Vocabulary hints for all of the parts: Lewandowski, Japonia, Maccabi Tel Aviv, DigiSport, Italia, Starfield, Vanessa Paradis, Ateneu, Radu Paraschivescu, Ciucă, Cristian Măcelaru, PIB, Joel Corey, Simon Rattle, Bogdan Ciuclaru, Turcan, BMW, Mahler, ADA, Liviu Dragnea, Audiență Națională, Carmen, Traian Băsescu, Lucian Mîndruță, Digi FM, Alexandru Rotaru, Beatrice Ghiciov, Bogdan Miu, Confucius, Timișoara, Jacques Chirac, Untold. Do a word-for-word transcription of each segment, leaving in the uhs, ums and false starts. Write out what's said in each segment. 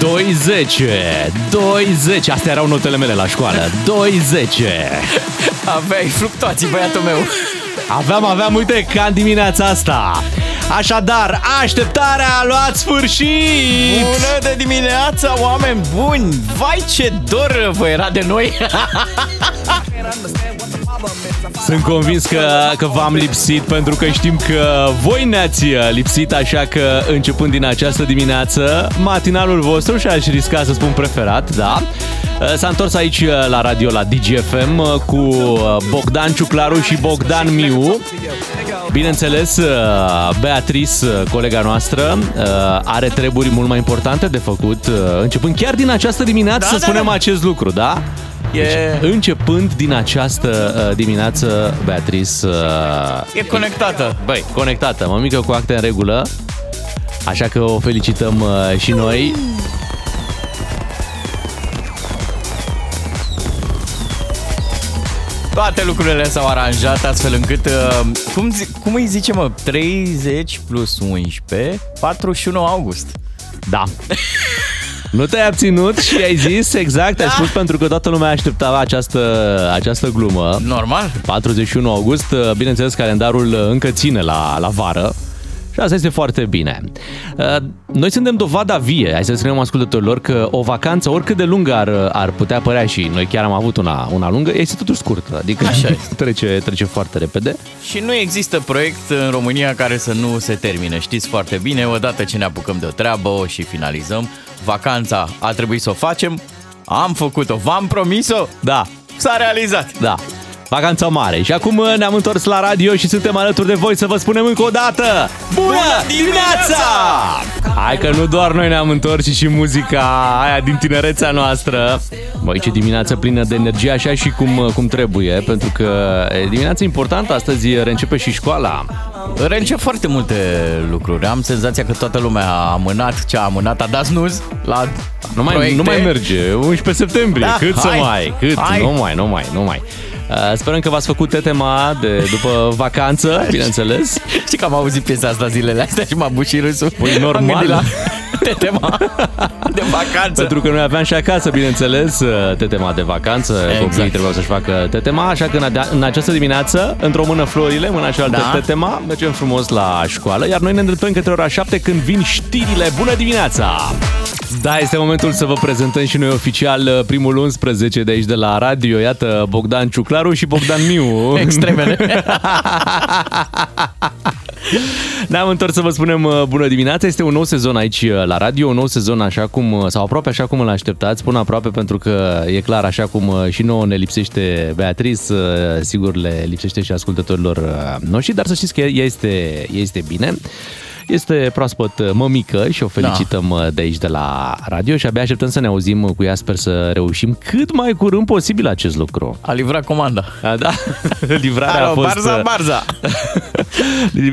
doi zece. Astea erau notele mele la școală. doi zece. Aveai fluctuații, băiatul meu. Aveam, aveam, uite, ca în dimineața asta. Așadar, așteptarea a luat sfârșit! Bună de dimineața, oameni buni! Vai, ce dor vă era de noi! Sunt convins că, că v-am lipsit, pentru că știm că voi ne-ați lipsit, așa că începând din această dimineață, matinalul vostru, și aș risca să spun preferat, da, s-a întors aici la radio, la Digi F M, cu Bogdan Ciuclaru și Bogdan Miu. Bineînțeles, Beatrice, colega noastră, are treburi mult mai importante de făcut, începând chiar din această dimineață, da, să da, spunem da. acest lucru, da? Deci, e... începând din această uh, dimineață, Beatrice... Uh, e conectată. Băi, conectată. Mămică cu acte în regulă. Așa că o felicităm uh, și noi. Toate lucrurile s-au aranjat astfel încât... Uh, cum, zi, cum îi zice, mă? treizeci plus unsprezece, patruzeci și unu august. Da. Nu te-ai abținut și ai zis exact, da. ai spus, pentru că toată lumea așteptava această, această glumă. Normal. patruzeci și unu august, bineînțeles, calendarul încă ține la, la vară și asta este foarte bine. Noi suntem dovada vie, hai să spunem ascultătorilor, că o vacanță, oricât de lungă ar, ar putea părea, și noi chiar am avut una, una lungă, este totuși scurtă, adică așa trece, trece foarte repede. Și nu există proiect în România care să nu se termine, știți foarte bine, odată ce ne apucăm de o treabă o și finalizăm. Vacanța a trebuit să o facem, am făcut-o, v-am promis-o, da, s-a realizat. Da, vacanța mare. Și acum ne-am întors la radio și suntem alături de voi să vă spunem încă o dată: bună, bună dimineața! Hai că nu doar noi ne-am întors, și, și muzica aia din tinerețea noastră. Băi, ce dimineață plină de energie, așa și cum, cum trebuie, pentru că e dimineața importantă, astăzi reîncepe și școala. Reîncep foarte multe lucruri. Am senzația că toată lumea a amânat ce a amânat, a dat snuz la nu mai, proiecte. Nu mai merge, unsprezece septembrie, da, cât hai, să mai, cât, hai. nu mai, nu mai, nu mai. Sperăm că v-ați făcut tetema de după vacanță, bineînțeles. Știi că am auzit piesa asta zilele astea și m-a bușit râsul. Păi normal. La tetema de vacanță. Pentru că noi aveam și acasă, bineînțeles, tetema de vacanță. Exact. Copiii trebuiau să-și facă tetema, așa că în această dimineață, într-o mână florile, în mâna cealaltă da. tetema, mergem frumos la școală, iar noi ne îndreptăm către ora șapte, când vin știrile. Bună dimineața! Da, este momentul să vă prezentăm și noi oficial primul unsprezece de aici de la radio. Iată, Bogdan Ciuclaru și Bogdan Miu. Extremele. Ne-am întors să vă spunem bună dimineața. Este un nou sezon aici la radio, un nou sezon așa cum, sau aproape așa cum îl așteptați. Spun aproape pentru că e clar, așa cum și nouă ne lipsește Beatrice, sigur le lipsește și ascultătorilor noștri, dar să știți că ea este, este bine. Este proaspăt mămică și o felicităm da. de aici de la radio și abia așteptăm să ne auzim cu ea. Sper să reușim cât mai curând posibil acest lucru. A livrat comanda. A, da, livrarea Alo, a fost... Barza, barza!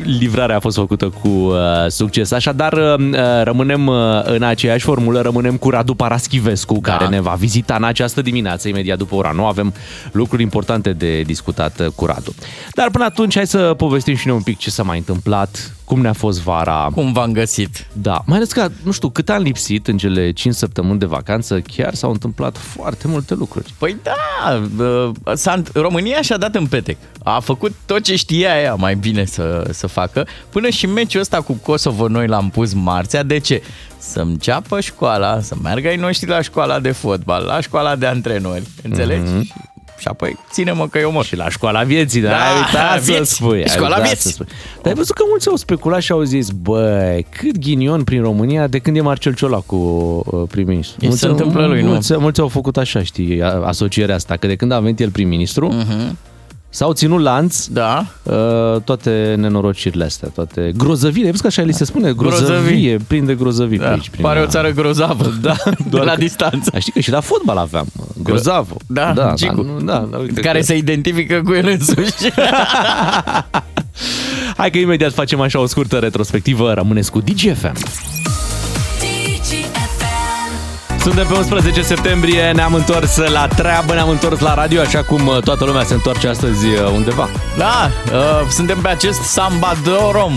Livrarea a fost făcută cu succes. Așadar, rămânem în aceeași formulă, rămânem cu Radu Paraschivescu, da. care ne va vizita în această dimineață, imediat după ora nouă. Avem lucruri importante de discutat cu Radu. Dar până atunci, hai să povestim și noi un pic ce s-a mai întâmplat, cum ne-a fost vara. Cum v-am găsit. Da, mai ales că, nu știu, cât am lipsit în cele cinci săptămâni de vacanță, chiar s-au întâmplat foarte multe lucruri. Păi da, s-a, România și-a dat în petec. A făcut tot ce știa ea mai bine să, să facă. Până și meciul ăsta cu Kosovo noi l-am pus marțea. De ce? Să înceapă școala, să meargă ai noștri la școala de fotbal, la școala de antrenori. Înțelegi? Mm-hmm. Și apoi, ține-mă că eu mor. Și la școala vieții, dar da, ai uitat vieți. să spui. Școala vieții. Spui. Dar ai văzut că mulți au speculat și au zis, băi, cât ghinion prin România de când e Marcel Ciolacu prim-ministru. Mulți, se întâmplă lui, mulți, nu? mulți au făcut așa, știi, asocierea asta, că de când a venit el prim-ministru, uh-huh. s-au ținut lanț da. toate nenorocirile astea, toate grozăvii. Ai văzut că așa li se spune? Grozăvie, prinde grozăvii da. pe aici. Prin Pare la... o țară grozavă, da, doar la că... distanță. Știi că și la fotbal aveam grozavă. Da, da, da, nu, da, da uite, care că... se identifică cu el însuși. Hai că imediat facem așa o scurtă retrospectivă. Rămâneți cu Digi F M. Suntem pe unsprezece septembrie, ne-am întors la treabă, ne-am întors la radio, așa cum toată lumea se întoarce astăzi undeva. Da, uh, suntem pe acest Samba Dorom.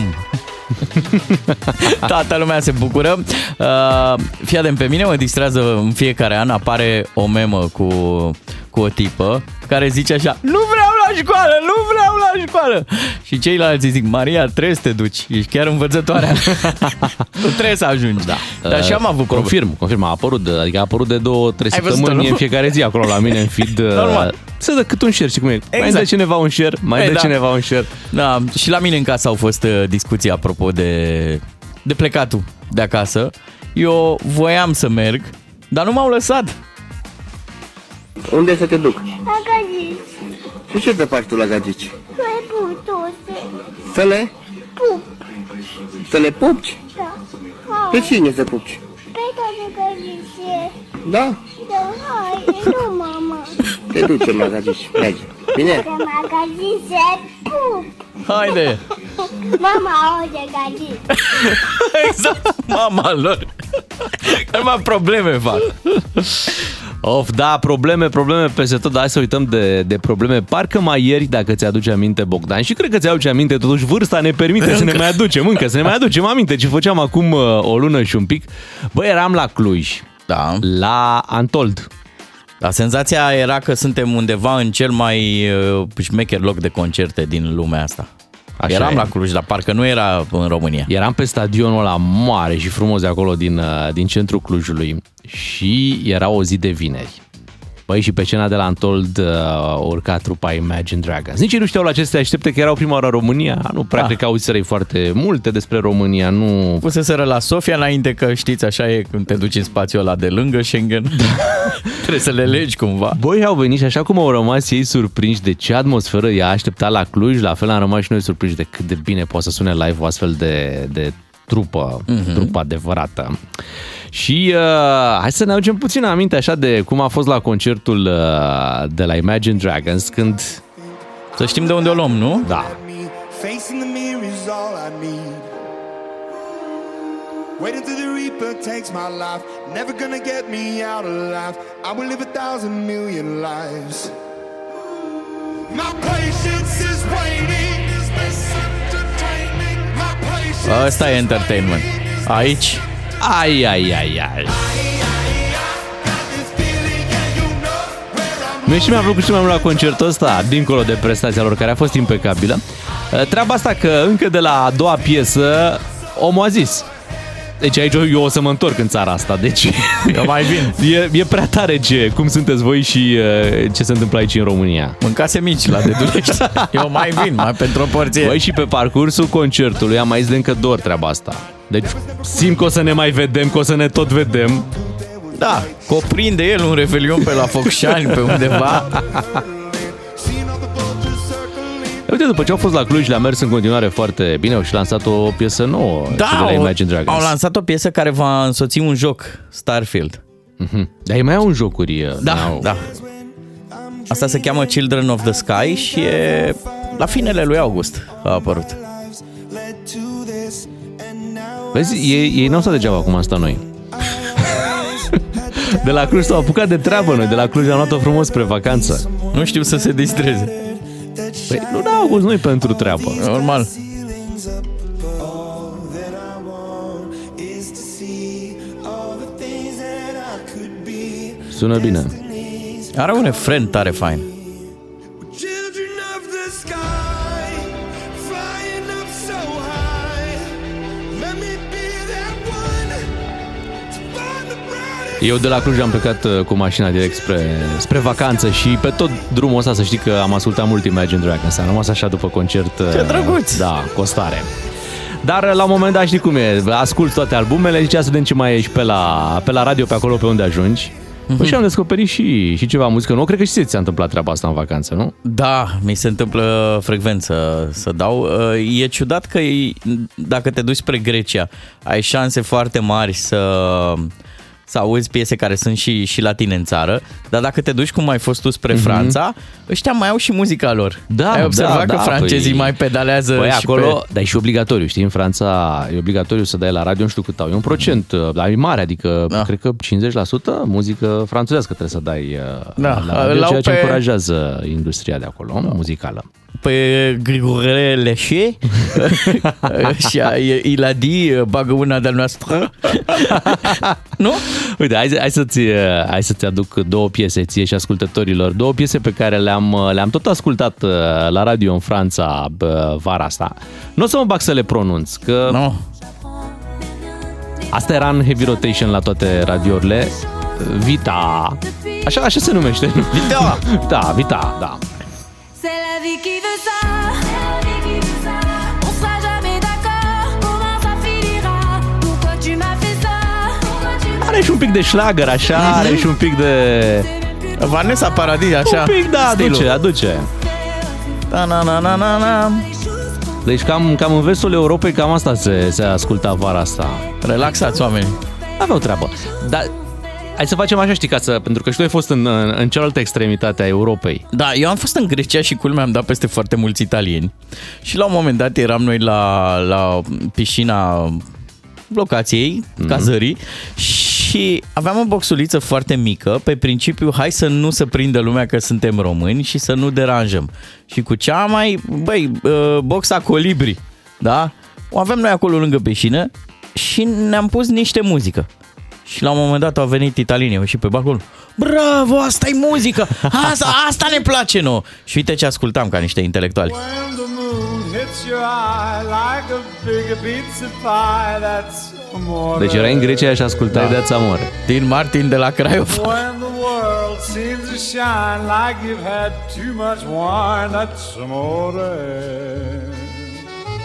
Toată lumea se bucură. Uh, fii atent, pe mine mă distrează în fiecare an, apare o memă cu, cu o tipă care zice așa: nu vreau la școală, nu vreau la școală. Și ceilalți zic: Maria, trebuie să te duci, ești chiar învățătoarea. Nu trebuie să ajungi. Da. Dar și am avut probleme. Confirm, confirm, a apărut, adică a apărut de două, trei săptămâni în fiecare zi acolo la mine în feed. Normal. Să dă cât un share, știi cum e. Exact. Mai dă cineva un share, mai Ei, dă da. cineva un share. Da, și la mine în casă au fost discuții apropo de, de plecatul de acasă. Eu voiam să merg, dar nu m-au lăsat. Unde să te duc? La Gagici. Și ce te faci tu la Gagici? Să le pup toate. Să le? Pup. Să le pupci? Da. Pe cine să pupci? Pe toate Gagici. Da? Da, hai, nu mama. Te ducem la Gagici, mergi. Bine? Pe la Gagici pup. Haide! Mama aude Gagici. Exact, mama lor. Numai probleme fac. Of, da, probleme, probleme peste tot, dar hai să uităm de, de probleme. Parcă mai ieri, dacă ți-aduce aminte, Bogdan, și cred că ți-aduce aminte, totuși vârsta ne permite încă. să ne mai aducem, încă să ne mai aducem aminte ce făceam acum o lună și un pic. Băi, eram la Cluj, da. la Untold. Da, senzația era că suntem undeva în cel mai șmecher loc de concerte din lumea asta. Așa eram e. la Cluj, dar parcă nu era în România. Eram pe stadionul ăla mare și frumos de acolo din, din centrul Clujului și era o zi de vineri. Păi și pe scena de la Untold uh, urca trupa Imagine Dragons. Nici ei nu știau la ce se aștepte, că erau prima oară România. Nu prea ah. cred că auziserei foarte multe despre România. Nu... Puseseră la Sofia înainte că, știți, așa e când te duci în spațiul ăla de lângă Schengen. Trebuie să le legi cumva. Băi, au venit și așa cum au rămas ei surprinși de ce atmosferă i-a așteptat la Cluj, la fel am rămas și noi surprinși de cât de bine poate să sune live o astfel de... de trupă, uh-huh. trupă adevărată. Și uh, hai să ne aducem puțin aminte așa de cum a fost la concertul uh, de la Imagine Dragons, când... Să știm de unde o luăm, nu? Da. Asta e entertainment. Aici, ai, ai, ai, ai. Mie și mi-a plăcut și mai mult la concertul ăsta, dincolo de prestația lor, care a fost impecabilă. Treaba asta că încă de la a doua piesă, omul a zis: deci aici eu o să mă întorc în țara asta, deci eu mai vin. E, e prea tare ce, cum sunteți voi și ce se întâmplă aici în România. Mâncase mici la Dedulești. Eu mai vin, mai pentru o porție. Băi, și pe parcursul concertului am mai zis de încă două ori treaba asta. Deci simt că o să ne mai vedem, că o să ne tot vedem. Da, că o prinde el un revelion pe la Focșani, pe undeva. Uite, după ce au fost la Cluj, le-a mers în continuare foarte bine. Au și lansat o piesă nouă, da, și de la Imagine Dragons. Au lansat o piesă care va însoți un joc, Starfield. Mm-hmm. Dar ei mai au un jocuri. Da, n-au. da. Asta se cheamă Children of the Sky și e... la finele lui august a apărut. Vezi, ei, ei n-au stat degeaba cum am stat noi. De la Cluj s-au apucat de treabă noi. De la Cluj am luat-o frumos spre vacanță. Nu știu să se distreze. Păi, nu dau august noi pentru treabă. Normal. Sună bine. Are un refren tare fain. Eu de la Cluj am plecat cu mașina direct spre, spre vacanță și pe tot drumul ăsta să știi că am ascultat mult Imagine Dragons. Am rămas așa după concert. Ce drăguț! Da, costare. Dar la un moment dat știi cum e, ascult toate albumele, zicea să vedem ce mai ești pe la, pe la radio, pe acolo, pe unde ajungi. Mm-hmm. Și am descoperit și, și ceva muzică nouă. Cred că și ție ți-a întâmplat treaba asta în vacanță, nu? Da, mi se întâmplă frecvent să, să dau. E ciudat că dacă te duci spre Grecia, ai șanse foarte mari să... să auzi piese care sunt și, și la tine în țară, dar dacă te duci cum ai fost tu spre mm-hmm. Franța, ăștia mai au și muzica lor. Da, ai observat da, că da, francezii păi, mai pedalează păi și acolo, pe... dar e și obligatoriu, știi, în Franța e obligatoriu să dai la radio, nu știu cât au, e un procent, dar e mare, adică da. cred că cincizeci la sută muzică franțuzească trebuie să dai da. la radio, ceea ce încurajează industria de acolo, da. muzicală. pe Grigore Leșe și Iladi bagă una de-a noastră. Nu? Uite, hai, hai, să-ți, hai să-ți aduc două piese ție și ascultătorilor. Două piese pe care le-am, le-am tot ascultat la radio în Franța vara asta. Nu o să mă bag să le pronunț, că... No. Asta era în heavy rotation la toate radiourile. Vita... Așa, așa se numește, nu? Vita! Da, Vita, da. Are și un pic de șlagăr, așa, are și un pic de... Vanessa Paradis, așa. Un pic, da, aduce, stilul. aduce. Da, na, na, na, na, na. Deci cam, cam în vestul Europei, cam asta se, se asculta vara asta. Relaxați oamenii. Aveau treabă. Dar... Hai să facem așa, știi, ca să, pentru că și tu ai fost în, în, în cealaltă extremitate a Europei. Da, eu am fost în Grecia și culmea am dat peste foarte mulți italieni. Și la un moment dat eram noi la, la piscina locației, mm-hmm. cazării, și aveam o boxuliță foarte mică, pe principiu, hai să nu se prindă lumea că suntem români și să nu deranjăm. Și cu cea mai, băi, boxa colibri, da? O aveam noi acolo lângă piscină și ne-am pus niște muzică. Și la un moment dat au venit italienii, au ieșit pe balcon. Bravo, asta e muzică! Asta, asta ne place nouă! Și uite ce ascultam ca niște intelectuali. Deci erai în Grecia și ascultai da. That's Amore. Din Martin de la Craiova.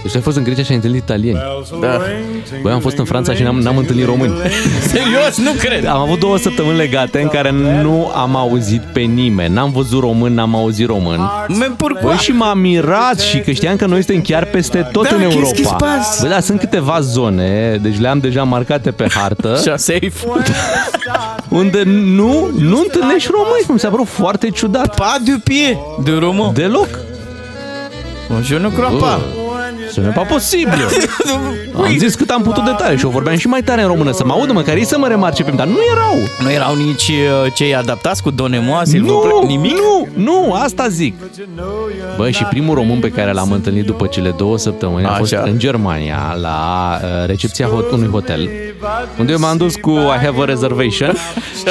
Deci ai fost în Grecia și ai întâlnit italieni. Da. Băi, am fost în Franța și n-am, n-am întâlnit români. Serios, nu cred. Am avut două săptămâni legate în care nu am auzit pe nimeni. N-am văzut român, n-am auzit român. Băi, și m-am mirat și că știam că noi suntem chiar peste tot da, în Europa. Băi, da, sunt câteva zone, deci le-am deja marcate pe hartă. Safe. Unde nu, nu întâlnești români. Mi s-a părut foarte ciudat. Pas du pied de român. Deloc. Je ne crois pas. Să nu e posibil. Am zis cât am putut de tare și eu vorbeam și mai tare în română, să mă audă măcar ei să mă remarce pe mine, dar nu erau. Nu erau nici uh, cei adaptați cu Donemoa, Silviu, nimic. Nu, nu, asta zic. Băi, și primul român pe care l-am întâlnit după cele două săptămâni a fost în Germania, la uh, recepția hot- unui hotel, unde eu m-am dus cu I have a reservation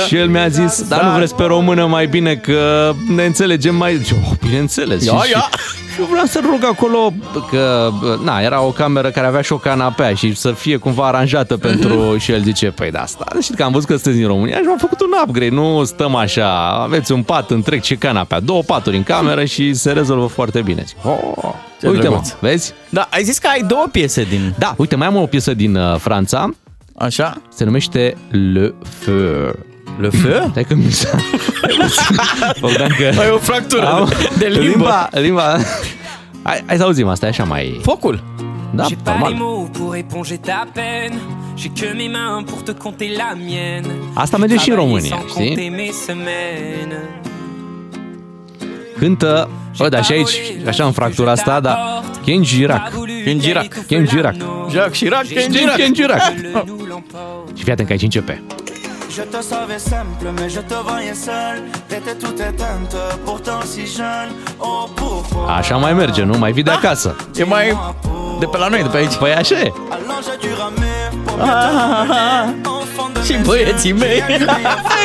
și el mi-a zis, dar nu vreți pe română mai bine că ne înțelegem mai... Oh, bineînțeles. Ia, ia. Și eu vreau să rog acolo că, na, era o cameră care avea și o canapea și să fie cumva aranjată pentru... Și el zice, păi da, asta, știi că am văzut că sunteți din România și m-am făcut un upgrade, nu stăm așa, aveți un pat întreg și canapea, două paturi în cameră și se rezolvă foarte bine. Zic, oh, uite mă, vezi? Da, ai zis că ai două piese din... Da, uite, mai am o piesă din uh, Franța. Așa? Se numește Le Feu. Le Feu? Stai că mi s-a... Ai o fractură am... de limba. Limba, limba... Hai, hai să auzim asta, e așa mai... Focul? Da, normal. Asta merge și în România, știi? Cântă... Bă, da, și aici, așa în fractura asta, dar... Ken Girac. Ken Girac. Ken Girac. Jacques Chirac, Ken Girac. Ken Girac. Și fii atent că aici începe. Je te savais simple, mais je te voyais seul. T'étais toute éteinte, pourtant si jeune. Oh, pourquoi? Așa mai merge, nu? Mai vii de acasă. E mai... de pe la noi, de pe aici. Păi așa e. Și băieții mei.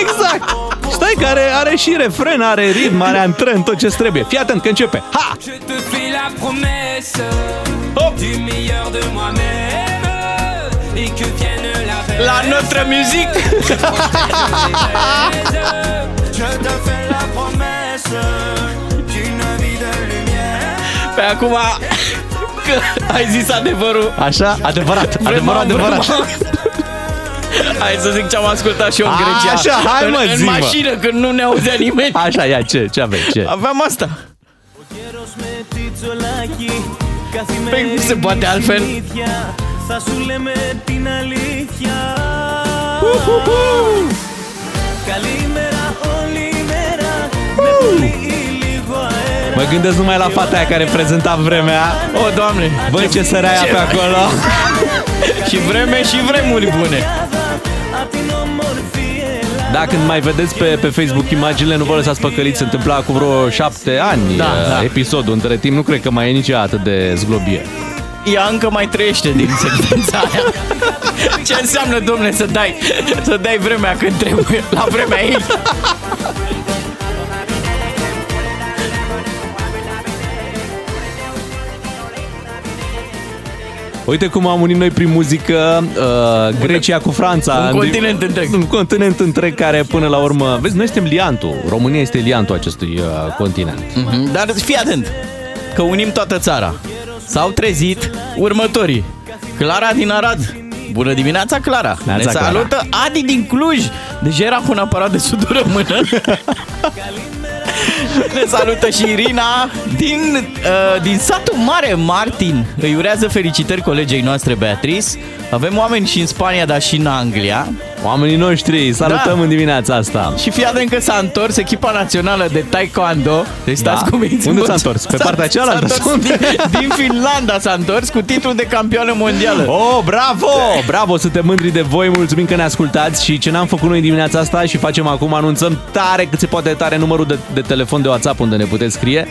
Exact. Stai că are, are și refren, are ritm, are antren, tot ce-ți trebuie. Fii atent că începe. Ha! Hop! La notre musique. Pe acum că ai zis adevărul. Așa, adevărat, adevărat, adevărat. Hai să zic ce am ascultat și eu în Grecia. Așa, hai mă, zi, în mașină, când nu ne auzea nimeni. Așa, ia, ce, ce aveai, ce? Aveam asta. Păi nu se poate altfel. Uhuhu! Uhuhu! Mă gândesc numai la fata aia care prezenta vremea. O, oh, Doamne! Băi, ce săraia pe acolo! Și vreme și vremuri bune! Dacă mai vedeți pe, pe Facebook imaginile, nu vă lăsați păcăliți, se întâmpla acum vreo șapte ani da, uh, da. episodul. Între timp nu cred că mai e nici atât de zglobie. Ea încă mai trăiește din sentința aia. Ce înseamnă, domne, să dai, să dai vremea când trebuie, la vremea ei. Uite cum am unit noi prin muzică uh, Grecia cu Franța. Un continent întreg. Un continent întreg care până la urmă... Vezi, noi suntem liantul. România este liantul acestui uh, continent. Mm-hmm. Dar fii atent, că unim toată țara. S-au trezit următorii. Clara din Arad. Bună dimineața, Clara. Ne salută Adi din Cluj. Deja era cu un aparat de sudură în mână. Ne salută și Irina din, uh, din satul mare, Martin. Îi urează felicitări colegei noastre, Beatrice. Avem oameni și în Spania, dar și în Anglia. Oamenii noștri, salutăm da. în dimineața asta. Și fii atent că s-a întors echipa națională de taekwondo. Deci stați da. cu minți. Unde s-a întors? Pe partea cealaltă? Din, din Finlanda s-a întors cu titlul de campioană mondială. Oh, bravo! Bravo, suntem mândri de voi, mulțumim că ne ascultați. Și ce n-am făcut noi dimineața asta și facem acum, anunțăm tare, cât se poate tare, numărul de, de telefon de WhatsApp unde ne puteți scrie.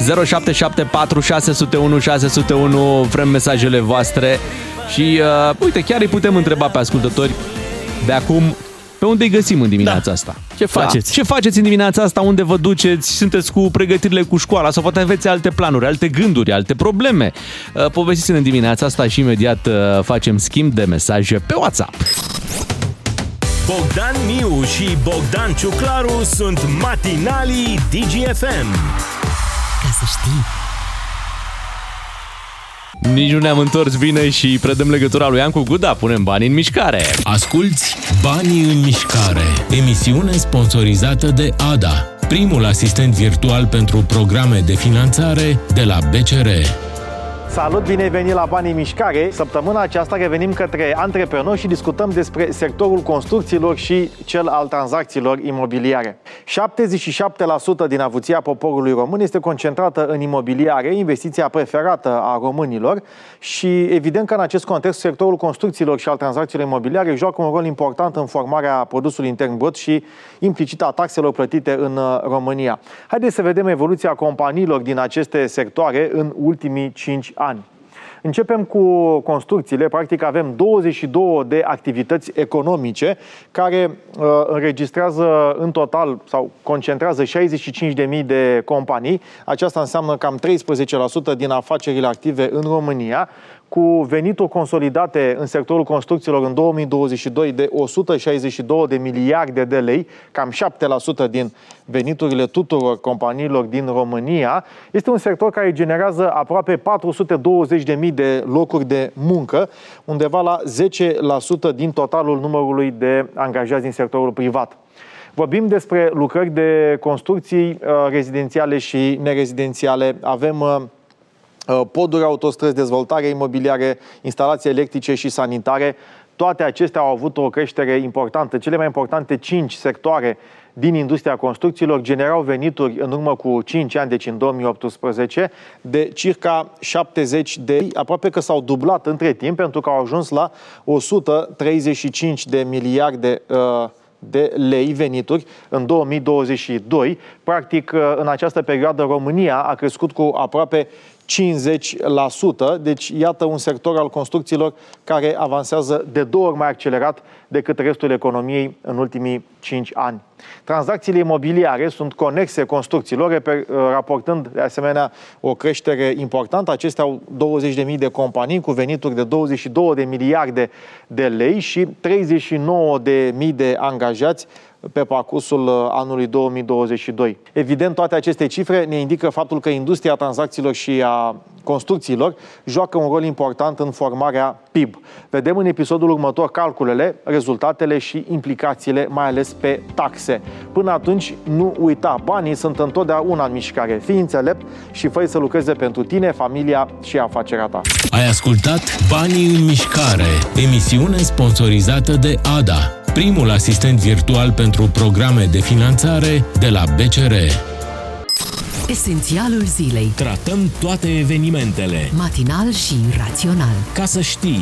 zero șapte șapte patru șase zero unu șase zero unu. Vrem mesajele voastre. Și uh, uite, chiar îi putem întreba pe ascultători de acum, pe unde îi găsim în dimineața da. asta? Ce faceți? Da. Ce faceți în dimineața asta? Unde vă duceți? Sunteți cu pregătirile cu școala? Sau poate aveți alte planuri, alte gânduri, alte probleme? Povestiți-ne în dimineața asta și imediat facem schimb de mesaje pe WhatsApp. Bogdan Miu și Bogdan Ciuclaru sunt matinalii Digi F M. Ca să știi... Nici nu ne-am întors bine și predăm legătura lui Iancu Guda. Punem banii în mișcare. Asculți Banii în mișcare. Emisiune sponsorizată de A D A, primul asistent virtual pentru programe de finanțare de la B C R. Salut, bine ai venit la Banii Mișcare! Săptămâna aceasta revenim către antreprenori și discutăm despre sectorul construcțiilor și cel al tranzacțiilor imobiliare. șaptezeci și șapte la sută din avuția poporului român este concentrată în imobiliare, investiția preferată a românilor și evident că în acest context sectorul construcțiilor și al tranzacțiilor imobiliare joacă un rol important în formarea produsului intern brut și implicit a taxelor plătite în România. Haideți să vedem evoluția companiilor din aceste sectoare în ultimii cinci ani. Ani. Începem cu construcțiile. Practic avem douăzeci și două de activități economice care uh, înregistrează în total sau concentrează șaizeci și cinci de mii de companii. Aceasta înseamnă cam treisprezece la sută din afacerile active în România, cu venituri consolidate în sectorul construcțiilor în două mii douăzeci și doi de o sută șaizeci și două de miliarde de lei, cam șapte la sută din veniturile tuturor companiilor din România. Este un sector care generează aproape patru sute douăzeci de mii de locuri de muncă, undeva la zece la sută din totalul numărului de angajați din sectorul privat. Vorbim despre lucrări de construcții rezidențiale și nerezidențiale. Avem poduri, autostrăzi, dezvoltare imobiliare, instalații electrice și sanitare. Toate acestea au avut o creștere importantă. Cele mai importante cinci sectoare din industria construcțiilor generau venituri în urmă cu cinci ani, deci în două mii optsprezece, de circa șaptezeci de, aproape că s-au dublat între timp, pentru că au ajuns la o sută treizeci și cinci de miliarde uh, de lei venituri în două mii douăzeci și doi. Practic, în această perioadă, România a crescut cu aproape cincizeci la sută, deci iată un sector al construcțiilor care avansează de două ori mai accelerat decât restul economiei în ultimii cinci ani. Tranzacțiile imobiliare sunt conexe construcțiilor, raportând de asemenea o creștere importantă. Acestea au douăzeci de mii de companii cu venituri de douăzeci și două de miliarde de lei și treizeci și nouă de mii de angajați pe parcursul anului două mii douăzeci și doi. Evident, toate aceste cifre ne indică faptul că industria tranzacțiilor și a construcțiilor joacă un rol important în formarea P I B. Vedem în episodul următor calculele, rezultatele și implicațiile, mai ales pe taxe. Până atunci, nu uita, banii sunt întotdeauna în mișcare. Fii înțelept și fă-i să lucreze pentru tine, familia și afacerea ta. Ai ascultat Banii în mișcare, emisiune sponsorizată de A D A, primul asistent virtual pentru programe de finanțare de la B C R. Esențialul zilei. Tratăm toate evenimentele. Matinal și rațional. Ca să știi...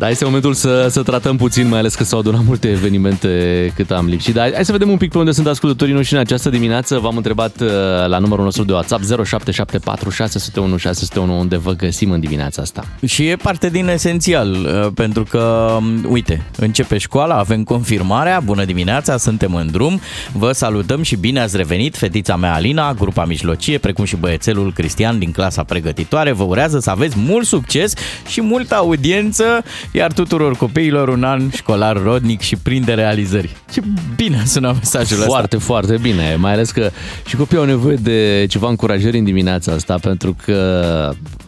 Dar este momentul să, să tratăm puțin, mai ales că s-au adunat multe evenimente cât am lipsit. Dar hai să vedem un pic pe unde sunt ascultătorii noștri în această dimineață. V-am întrebat la numărul nostru de WhatsApp zero șapte șapte patru șase zero unu șase zero unu unde vă găsim în dimineața asta. Și e parte din esențial, pentru că, uite, începe școala, avem confirmarea, bună dimineața, suntem în drum, vă salutăm și bine ați revenit, fetița mea Alina, grupa mijlocie, precum și băiețelul Cristian din clasa pregătitoare, vă urează să aveți mult succes și multă audiență, iar tuturor copiilor un an școlar rodnic și plin de realizări. Ce bine sună mesajul ăsta. Foarte, foarte bine, mai ales că și copiii au nevoie de ceva încurajări în dimineața asta, pentru că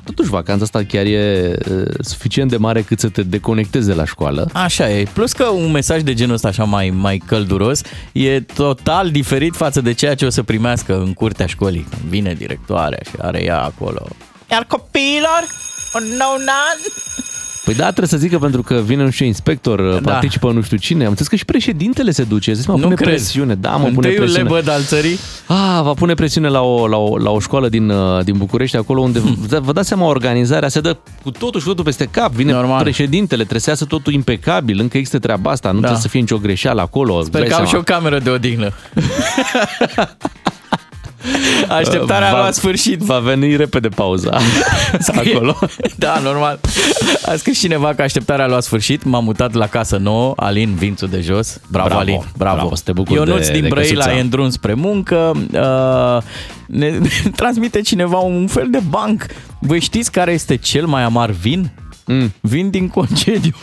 totuși vacanța asta chiar e suficient de mare cât să te deconectezi de la școală. Așa e, plus că un mesaj de genul ăsta așa mai, mai călduros e total diferit față de ceea ce o să primească în curtea școlii. Vine directoarea și are ea acolo. Iar copiilor, un nou an. Păi da, trebuie să zic că pentru că vine nu știu inspector, da. Participă nu știu cine. Am înțeles că și președintele se duce. Zici, mă, nu pune crezi. Presiune. Da, mă pune presiune. Lebăd al țării. Ah, va pune presiune la o, la o, la o școală din, din București, acolo unde hmm. vă, vă dați seama, organizarea se dă cu totul și totul peste cap. Vine normal. Președintele, tresează totul impecabil, încă există treaba asta, nu da. Trebuie să fie nicio greșeală acolo. Sper că am și o cameră de odihnă. Așteptarea va, a luat sfârșit. Va veni repede pauza. Acolo. Da, normal. A scris cineva că așteptarea a luat sfârșit. M-am mutat la casă nouă, Alin, Vințu de jos. Bravo, bravo Alin, bravo, bravo. Să te bucuri Ionuț de Ionuț din de Brăila e în drum spre muncă. uh, ne, ne transmite cineva un fel de banc. Vă știți care este cel mai amar vin? Mm. Vin din concediu.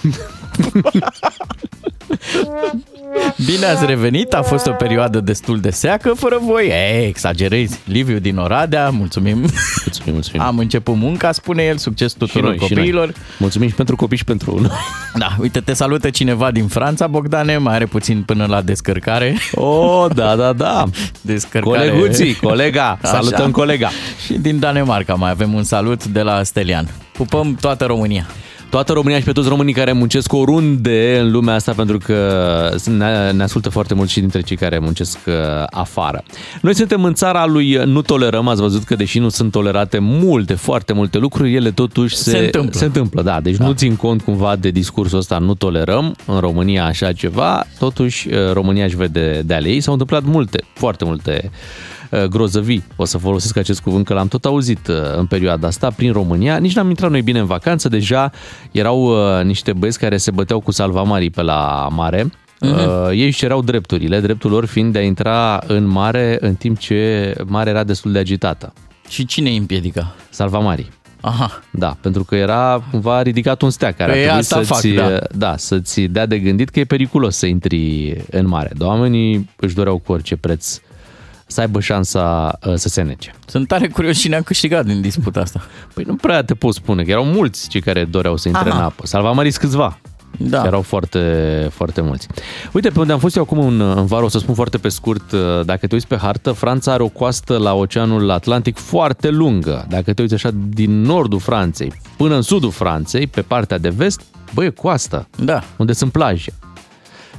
Bine ați revenit, a fost o perioadă destul de seacă fără voi. E, exagerezi, Liviu din Oradea, mulțumim. Mulțumim, mulțumim. Am început munca, spune el, succes tuturor și noi, copiilor și mulțumim și pentru copii și pentru noi. Da, uite, te salută cineva din Franța, Bogdane, mai are puțin până la descărcare. Oh, da, da, da. Descărcare. Coleguții, colega, salutăm așa. Colega. Și din Danemarca mai avem un salut de la Stelian. Pupăm toată România. Toată România și pe toți românii care muncesc oriunde în lumea asta, pentru că ne ascultă foarte mult și dintre cei care muncesc afară. Noi suntem în țara lui nu tolerăm, ați văzut că deși nu sunt tolerate multe, foarte multe lucruri, ele totuși se, se întâmplă. Se întâmplă, da, deci da. Nu țin cont cumva de discursul ăsta nu tolerăm în România așa ceva, totuși România își vede de ale ei, s-au întâmplat multe, foarte multe grozăvii, o să folosesc acest cuvânt că l-am tot auzit în perioada asta prin România, nici n-am intrat noi bine în vacanță, deja erau niște băieți care se băteau cu salvamarii pe la mare. Uh-huh. Ei își cerau drepturile, dreptul lor fiind de a intra în mare în timp ce marea era destul de agitată. Și cine îi împiedica? Salvamarii. Aha. Da, pentru că era cumva ridicat un steag care păi a trebuit să-ți, fac, da. Da, să-ți dea de gândit că e periculos să intri în mare. Dar oamenii își doreau cu orice preț să aibă șansa uh, să se nece. Sunt tare curios și ne-am câștigat din disputa asta. Păi nu prea te pot spune, că erau mulți cei care doreau să intre aha. în apă. Salvamarii câțiva. Da. Erau foarte, foarte mulți. Uite, pe unde am fost eu acum în, în vară, o să spun foarte pe scurt, dacă te uiți pe hartă, Franța are o coastă la Oceanul Atlantic foarte lungă. Dacă te uiți așa din nordul Franței până în sudul Franței, pe partea de vest, băi, e coastă, da. Unde sunt plaje.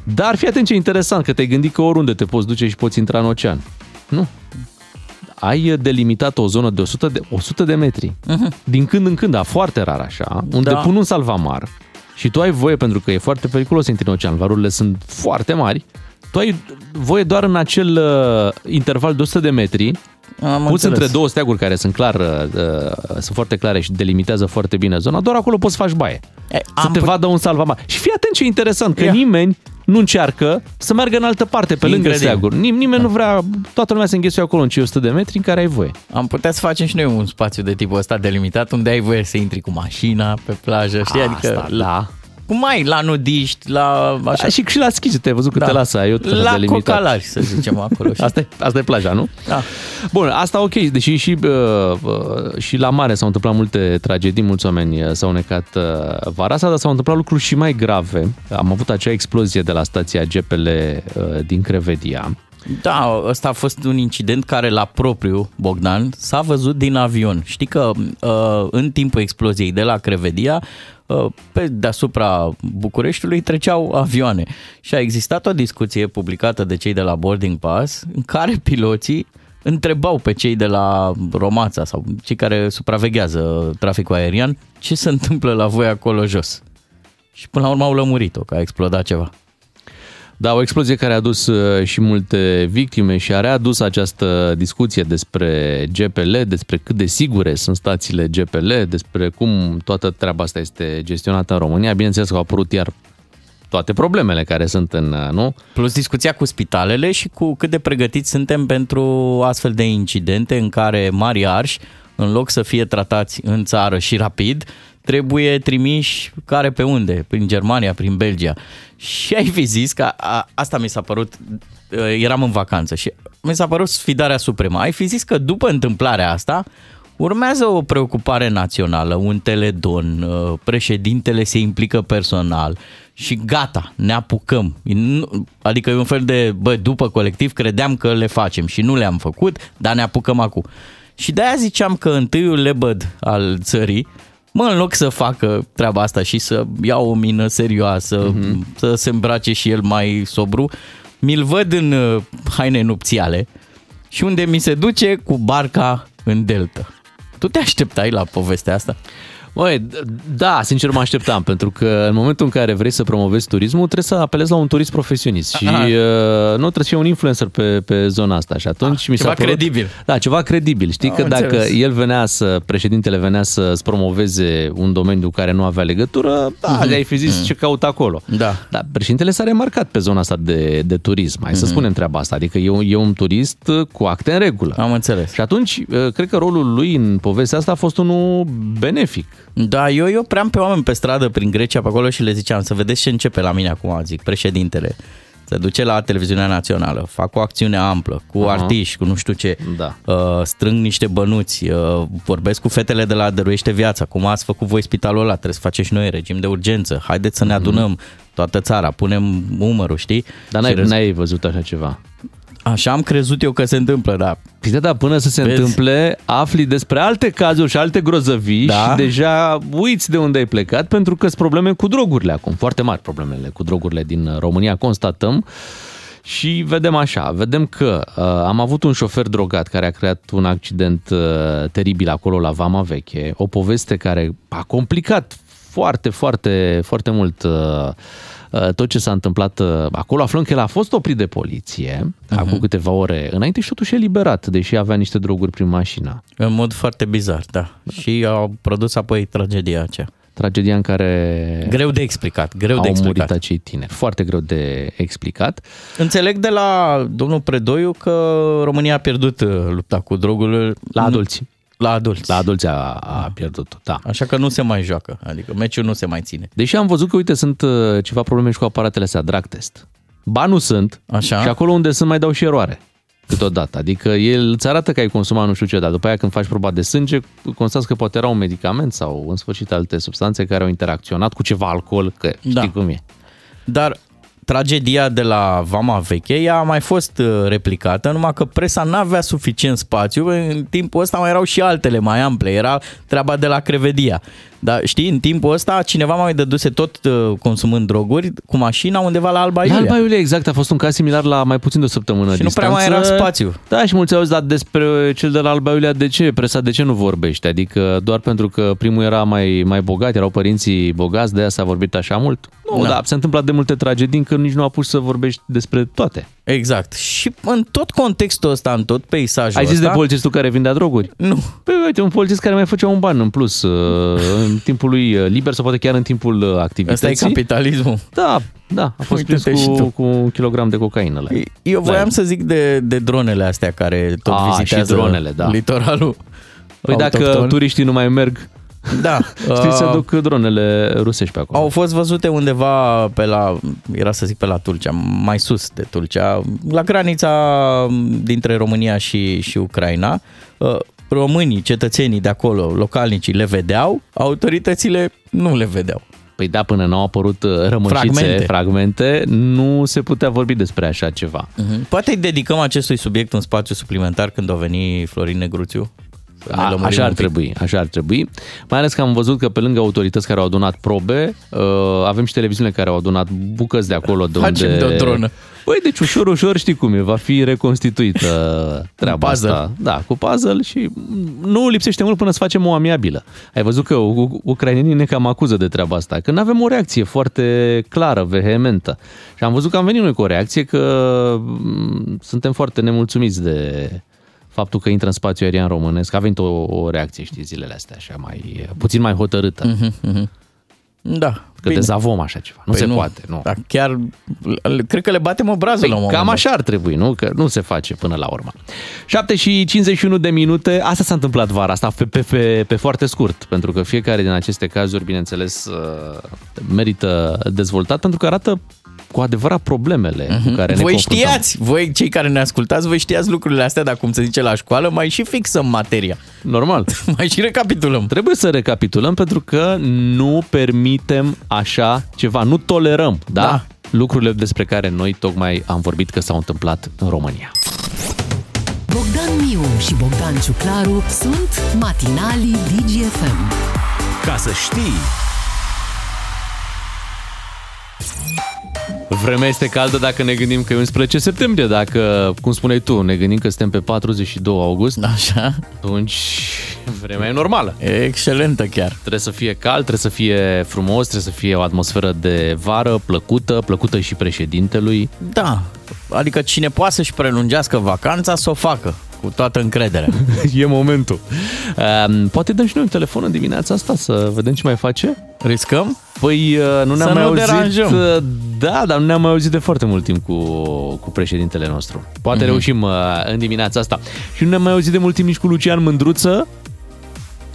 Dar fii atent ce interesant, că te-ai gândit că oriunde te poți duce și poți intra în ocean. Nu. Ai delimitat o zonă de o sută de, o sută de metri. Uh-huh. Din când în când, dar foarte rar așa, unde da. Pun un salvamar și tu ai voie, pentru că e foarte periculos să intri în ocean, valurile sunt foarte mari, tu ai voie doar în acel uh, interval de o sută de metri. Am pus între două steaguri care sunt clar, uh, sunt foarte clare și delimitează foarte bine zona, doar acolo poți faci baie. Ei, să te p- vadă un salvamar. Și fii atent ce interesant, că ia. Nimeni nu încearcă să meargă în altă parte, pe lângă steaguri. Nim- nimeni da. Nu vrea, toată lumea se înghesuie acolo în cei o sută de metri în care ai voie. Am putea să facem și noi un spațiu de tipul ăsta delimitat, unde ai voie să intri cu mașina pe plajă, știi? Asta, adică la... Cum ai? La nudiști, la... Așa. Da, și, și la schizi, te-ai văzut că da. Te lasă. Eu te la cocalari, să zicem, acolo. Asta, e, asta e plaja, nu? Da. Bun, asta ok, deși și, și la mare s-au întâmplat multe tragedii, mulți oameni s-au necat vara asta, dar s-au întâmplat lucruri și mai grave. Am avut acea explozie de la stația G P L din Crevedia. Da, ăsta a fost un incident care la propriu, Bogdan, s-a văzut din avion. Știi că în timpul exploziei de la Crevedia, pe deasupra Bucureștiului treceau avioane și a existat o discuție publicată de cei de la Boarding Pass în care piloții întrebau pe cei de la Romața sau cei care supraveghează traficul aerian ce se întâmplă la voi acolo jos. și până la urmă au lămurit-o, că a explodat ceva. Da, o explozie care a dus și multe victime și a readus această discuție despre G P L, despre cât de sigure sunt stațiile G P L, despre cum toată treaba asta este gestionată în România. Bineînțeles că au apărut iar toate problemele care sunt în, nu? Plus discuția cu spitalele și cu cât de pregătiți suntem pentru astfel de incidente în care mari arși, în loc să fie tratați în țară și rapid, trebuie trimiși care pe unde, prin Germania, prin Belgia. Și ai fi zis că a, asta mi s-a părut, eram în vacanță și mi s-a părut sfidarea supremă. Ai fi zis că după întâmplarea asta urmează o preocupare națională, un teledon, președintele se implică personal și gata, ne apucăm. Adică e un fel de, bă, după colectiv credeam că le facem și nu le-am făcut, dar ne apucăm acum. Și de-aia ziceam că întâiul lebăd al țării, mă, în loc să facă treaba asta și să ia o mină serioasă, uh-huh. să se îmbrace și el mai sobru, mi-l văd în haine nupțiale și unde mi se duce cu barca în delta. Tu te așteptai la povestea asta? Băi, da, sincer mă așteptam, pentru că în momentul în care vrei să promovezi turismul, trebuie să apelezi la un turist profesionist și uh, nu trebuie să fie un influencer pe, pe zona asta și atunci ah, mi s-a părut... Ceva credibil. Da, ceva credibil. Știi, am că înțeles. Dacă el venea să, președintele venea să-ți promoveze un domeniu care nu avea legătură, da, mm-hmm. le-ai fi zis mm-hmm. ce caută acolo. Da. Dar președintele s-a remarcat pe zona asta de, de turism, hai mm-hmm. să spunem treaba asta, adică e un, e un turist cu acte în regulă. Am înțeles. Și atunci, cred că rolul lui în povestea asta a fost unul benefic. Da, eu, eu pream pe oameni pe stradă prin Grecia pe acolo și le ziceam, să vedeți ce începe la mine acum, zic, președintele se duce la televiziunea națională, fac o acțiune amplă, cu Aha. artiști, cu nu știu ce, da. uh, strâng niște bănuți, uh, vorbesc cu fetele de la Dăruiește Viața, cum ați făcut voi spitalul ăla, trebuie să facem și noi regim de urgență, haideți să ne adunăm toată țara, punem umărul, știi? Dar n-ai, răz... n-ai văzut așa ceva? Așa am crezut eu că se întâmplă, da. Păi da, până să se Vezi? întâmple, afli despre alte cazuri și alte grozăvii da. și deja uiți de unde ai plecat, pentru că sunt probleme cu drogurile acum, foarte mari problemele cu drogurile din România, constatăm. Și vedem așa, vedem că uh, am avut un șofer drogat care a creat un accident uh, teribil acolo la Vama Veche, o poveste care a complicat foarte, foarte, foarte mult uh, tot ce s-a întâmplat acolo. Aflăm că el a fost oprit de poliție uh-huh. acum câteva ore înainte și totuși eliberat, deși avea niște droguri prin mașină. În mod foarte bizar, da. Și au produs apoi tragedia aceea. Tragedia în care... Greu de explicat, greu de explicat. Au murit acei tineri. Foarte greu de explicat. Înțeleg de la domnul Predoiu că România a pierdut lupta cu drogurile la adulți. La adulți. La adulți a, a pierdut, da. Așa că nu se mai joacă, adică meciul nu se mai ține. Deși am văzut că, uite, sunt ceva probleme și cu aparatele astea, drug test. Ba nu sunt, așa. Și acolo unde sunt mai dau și eroare câteodată. Adică el îți arată că ai consumat nu știu ce, dar după aia când faci proba de sânge, constați că poate era un medicament sau, în sfârșit, alte substanțe care au interacționat cu ceva alcool, că știi da. cum e. Dar... Tragedia de la Vama Veche, ea a mai fost replicată, numai că presa n-avea suficient spațiu, în timpul ăsta mai erau și altele mai ample, era treaba de la Crevedia. Dar știi, în timpul ăsta cineva mai dăduse tot consumând droguri cu mașina undeva la Alba Iulia. La Alba Iulia, exact, a fost un caz similar la mai puțin de o săptămână și distanță. Și nu prea mai era spațiu. Da, și mulți auzi, dar despre cel de la Alba Iulia, de ce? Presa de ce nu vorbește? Adică doar pentru că primul era mai, mai bogat, erau părinții bogați, de aia s-a vorbit așa mult? Nu, da. dar se întâmplă de multe tragedii că nici nu a pus să vorbești despre toate. Exact. Și în tot contextul ăsta, în tot peisajul ăsta... Ai zis ăsta, de polițistul care vindea droguri? Nu. Păi uite, un polițist care mai făcea un ban în plus în timpul lui liber sau poate chiar în timpul activității. Asta e capitalismul. Da, da. A fost prins cu, cu un kilogram de cocaină. La Eu voiam la să zic de, de dronele astea care tot a, vizitează dronele, da. litoralul. Păi autocton. Dacă turiștii nu mai merg... Da, știi, se duc dronele rusești pe acolo. Au fost văzute undeva pe la, era să zic pe la Tulcea, mai sus de Tulcea, la granița dintre România și, și Ucraina. Românii, cetățenii de acolo, localnicii le vedeau, autoritățile nu le vedeau. Păi da, până n-au apărut rămășițe, fragmente, fragmente nu se putea vorbi despre așa ceva. Uh-huh. Poate îi dedicăm acestui subiect un spațiu suplimentar când o veni Florin Negruțiu? A, așa ar trebui, așa ar trebui. Mai ales că am văzut că pe lângă autorități care au adunat probe, uh, avem și televiziunile care au adunat bucăți de acolo de unde... Facem de o dronă. Păi, deci ușor, ușor, știi cum e, va fi reconstituită treaba asta. Da, cu puzzle și nu lipsește mult până să facem o amiabilă. Ai văzut că ucrainenii ne cam acuză de treaba asta, că n-avem o reacție foarte clară, vehementă. Și am văzut că am venit noi cu o reacție că suntem foarte nemulțumiți de... faptul că intră în spațiu aerian românesc, a venit o, o reacție, știi, zilele astea, așa, mai, puțin mai hotărâtă. Uh-huh, uh-huh. Da. Că bine. Dezavom așa ceva. Nu păi se nu. poate, nu. Da, chiar, cred că le batem obrazul păi, la un moment. Cam așa ar trebui, nu? Că nu se face până la urmă. șapte și cincizeci și unu de minute, asta s-a întâmplat vara, asta pe, pe, pe, pe foarte scurt, pentru că fiecare din aceste cazuri, bineînțeles, merită dezvoltat, pentru că arată cu adevărat problemele uh-huh. cu care ne voi confruntăm. Știați, voi cei care ne ascultați, voi știați lucrurile astea, dar cum se zice la școală, mai și fixăm materia. Normal. Mai și recapitulăm. Trebuie să recapitulăm pentru că nu permitem așa ceva, nu tolerăm, da? da? Lucrurile despre care noi tocmai am vorbit că s-au întâmplat în România. Bogdan Miu și Bogdan Ciuclaru sunt matinalii Digi F M. Ca să știi... Vremea este caldă dacă ne gândim că e unsprezece septembrie, dacă, cum spuneai tu, ne gândim că suntem pe patruzeci și doi august, așa, atunci vremea e normală. E excelentă chiar. Trebuie să fie cald, trebuie să fie frumos, trebuie să fie o atmosferă de vară plăcută, plăcută și președintelui. Da, adică cine poate să-și prelungească vacanța, să o facă. Cu toată încrederea. E momentul. Uh, poate dăm și noi un telefon în dimineața asta să vedem ce mai face? Riscăm? Păi uh, nu ne-am să mai auzit. Deranjăm. Uh, da, dar nu ne-am mai auzit de foarte mult timp cu, cu președintele nostru. Poate mm-hmm. reușim uh, în dimineața asta. Și nu ne-am mai auzit de mult timp nici cu Lucian Mîndruță.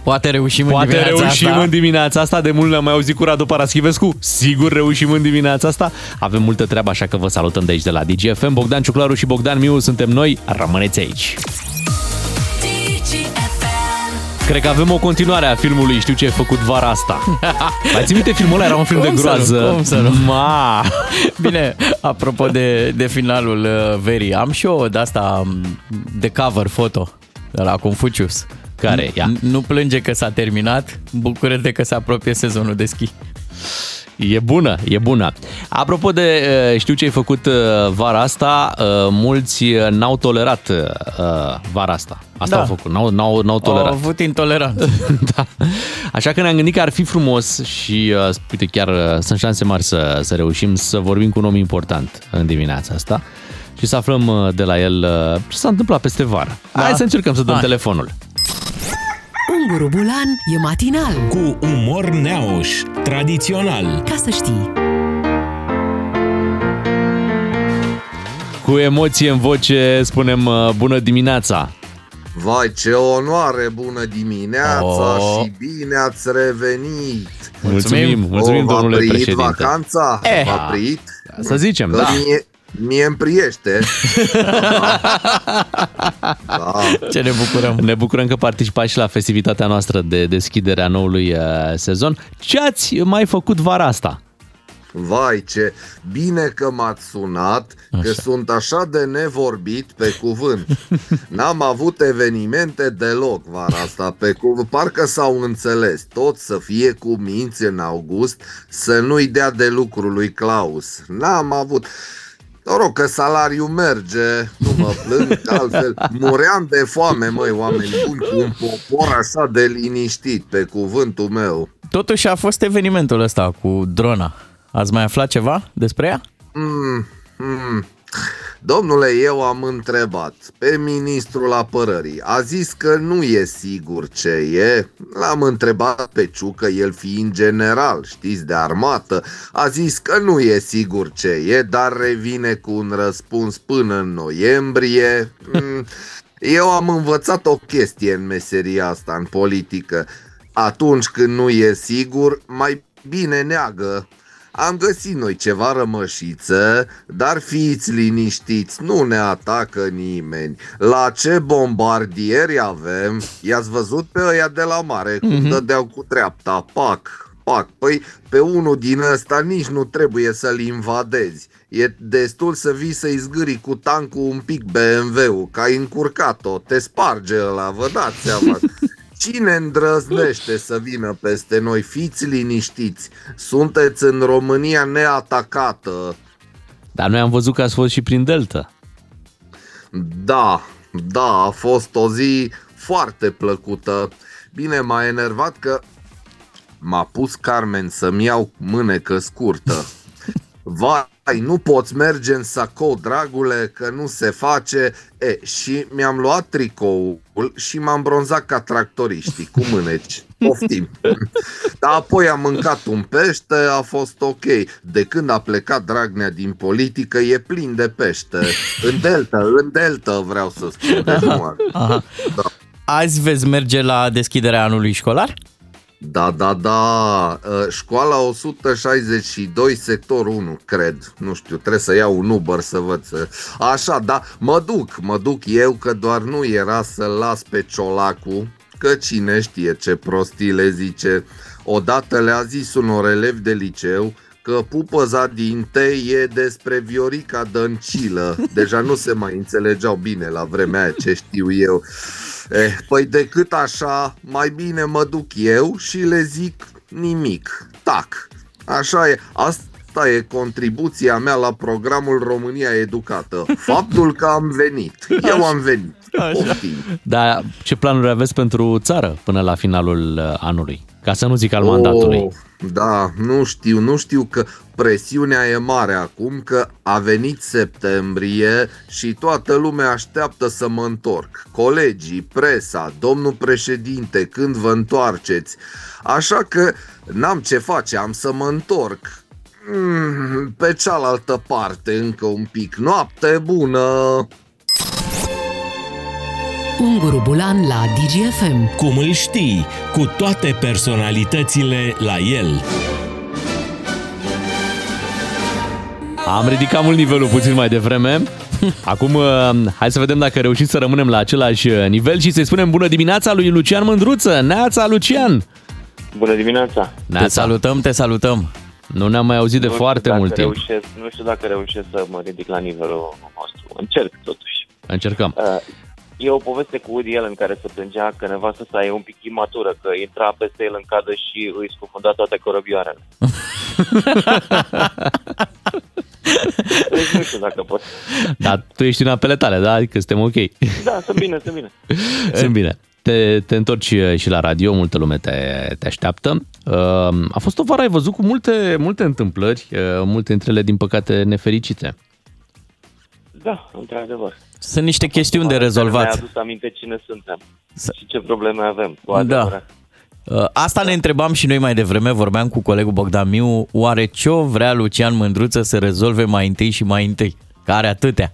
Poate reușim, Poate în, dimineața reușim asta. în dimineața asta. De mult ne-am mai auzit cu Radu Paraschivescu. Sigur reușim în dimineața asta. Avem multă treabă, așa că vă salutăm de aici de la Digi F M. Bogdan Ciuclaru și Bogdan Miu suntem noi. Rămâneți aici. Cred că avem o continuare a filmului Știu ce ai făcut vara asta. Mai ții minte filmul ăla? Era un film om de groază. Om să nu. Ma. Bine, apropo de, de finalul verii, am și eu de asta de cover foto de la Confucius. Care, ia. Nu plânge că s-a terminat, bucură-te că se apropie sezonul de schi. E bună, e bună. Apropo de Știu ce ai făcut vara asta, mulți n-au tolerat vara asta. Asta da. Au făcut, n-au, n-au, n-au tolerat. Au avut intoleranță. Da. Așa că ne-am gândit că ar fi frumos și, uite, chiar sunt șanse mari să, să reușim să vorbim cu un om important în dimineața asta. Și să aflăm de la el ce s-a întâmplat peste vară. Da. Hai să încercăm să dăm Hai. telefonul. Unguru Bulan e matinal. Cu umor neauș, tradițional. Ca să știi. Cu emoție în voce spunem bună dimineața. Vai, ce onoare, bună dimineața oh. și bine ați revenit. Mulțumim, mulțumim, oh, domnule președinte. V-a priit vacanța? Eh. V-a priit? Să zicem, că da. Mie... Mie îmi priește. Da. Da. Ce ne bucurăm. Ne bucurăm că participați și la festivitatea noastră de deschidere a noului sezon. Ce ați mai făcut vara asta? Vai, ce bine că m-ați sunat, așa. Că sunt așa de nevorbit pe cuvânt. N-am avut evenimente deloc vara asta pe cuvânt. Parcă s-au înțeles, tot să fie cu minți în august, să nu-i dea de lucru lui Klaus. N-am avut... Noroc că salariul merge, nu mă plâng, altfel muream de foame, măi, oameni buni, cu un popor așa de liniștit, pe cuvântul meu. Totuși a fost evenimentul ăsta cu drona. Ați mai aflat ceva despre ea? Mm, mm. Domnule, eu am întrebat pe ministrul apărării, a zis că nu e sigur ce e, l-am întrebat pe Ciucă, el fiind general, știți, de armată, a zis că nu e sigur ce e, dar revine cu un răspuns până în noiembrie. Eu am învățat o chestie în meseria asta, în politică, atunci când nu e sigur, mai bine neagă. Am găsit noi ceva rămășiță, dar fiți liniștiți, nu ne atacă nimeni. La ce bombardieri avem? I-ați văzut pe ăia de la mare, cum mm-hmm. dădeau cu treapta, pac, pac. Păi pe unul din ăsta nici nu trebuie să-l invadezi. E destul să vii să-i zgârii cu tancul un pic B M W-ul, că ai încurcat-o, te sparge ăla, vă dați seama. Cine îndrăznește să vină peste noi? Fiți liniștiți, sunteți în România neatacată. Dar noi am văzut că ați fost și prin Delta. Da, da, a fost o zi foarte plăcută. Bine, m-a enervat că m-a pus Carmen să-mi iau mânecă scurtă. Vai, nu poți merge în sacou, dragule, că nu se face. E, și mi-am luat tricoul și m-am bronzat ca tractoriștii, cu mâneci. Poftim. Dar apoi am mâncat un pește, a fost ok. De când a plecat Dragnea din politică, e plin de pește. În delta, în delta vreau să spun. Da. Azi veți merge la deschiderea anului școlar? Da, da, da, școala o sută șaizeci și doi, sector unu, cred, nu știu, trebuie să iau un Uber să văd, așa, da, mă duc, mă duc eu, că doar nu era să-l las pe Ciolacu, că cine știe ce prostii le zice. Odată le-a zis unor elevi de liceu că pupăza din tei e despre Viorica Dăncilă. Deja nu se mai înțelegeau bine la vremea aia, ce știu eu. Eh, păi decât așa, mai bine mă duc eu și le zic nimic. Tac. Așa e. Asta e contribuția mea la programul România Educată. Faptul că am venit. Eu am venit. Dar ce planuri aveți pentru țară până la finalul anului? Ca să nu zic al mandatului. Oh, da, nu știu, nu știu că presiunea e mare acum, că a venit septembrie și toată lumea așteaptă să mă întorc. Colegii, presa, domnul președinte, când vă întoarceți? Așa că n-am ce face, am să mă întorc. Mm, pe cealaltă parte încă un pic. Noapte bună! Unguru Bulan la Digi F M. Cum îl știi, cu toate personalitățile la el. Am ridicat mult nivelul puțin mai devreme. Acum hai să vedem dacă reușim să rămânem la același nivel și să-i spunem bună dimineața lui Lucian Mîndruță. Neața, Lucian! Bună dimineața! Ne salutăm, te salutăm! Nu ne-am mai auzit de foarte mult timp. Reușesc, nu știu dacă reușesc să mă ridic la nivelul nostru. Încerc totuși. Încercăm. Uh, E o poveste cu Udi în care se plângea că nevastă sa e un pic imatură, că intra peste el în cadă și îi scufunda toate corobioarele. Deci nu știu dacă pot. Dar tu ești în apele tale, da? Adică suntem ok. Da, sunt bine, sunt bine. Sunt bine. Te, te întorci și la radio, multă lume te, te așteaptă. A fost o vară, ai văzut, cu multe, multe întâmplări, multe dintre ele, din păcate, nefericite. Da, într-adevăr. Sunt niște chestiuni de rezolvat. Mi-a adus aminte cine suntem S- și ce probleme avem. Da. Asta ne întrebam și noi mai devreme, vorbeam cu colegul Bogdan Miu, oare ce vrea Lucian Mîndruță să rezolve mai întâi și mai întâi? Că are atâtea.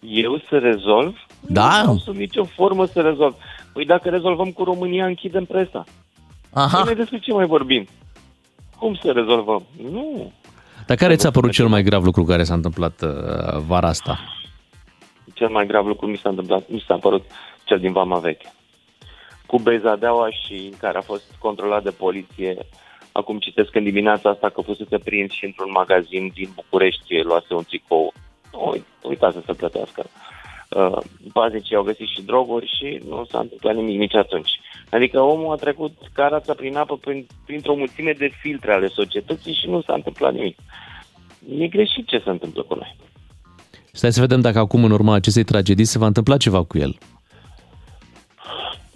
Eu să rezolv? Da. Nu am sub nicio formă să rezolv. Păi dacă rezolvăm cu România, închidem presa. Aha. Păi despre ce mai vorbim? Cum să rezolvăm? Nu. Dar care ți-a părut cel mai grav lucru care s-a întâmplat uh, vara asta? Cel mai grav lucru mi s-a întâmplat, mi s-a părut cel din Vama Veche. Cu Bezadeaua și care a fost controlat de poliție. Acum citesc în dimineața asta că fusese prins și într-un magazin din București, luase un tricou. Uita să se plătească. Uh, Paznicii au găsit și droguri și nu s-a întâmplat nimic nici atunci. Adică omul a trecut carața prin apă prin, printr-o mulțime de filtre ale societății și nu s-a întâmplat nimic. E greșit ce se întâmplă cu noi. Stai să vedem dacă acum, în urma acestei tragedii, se va întâmpla ceva cu el.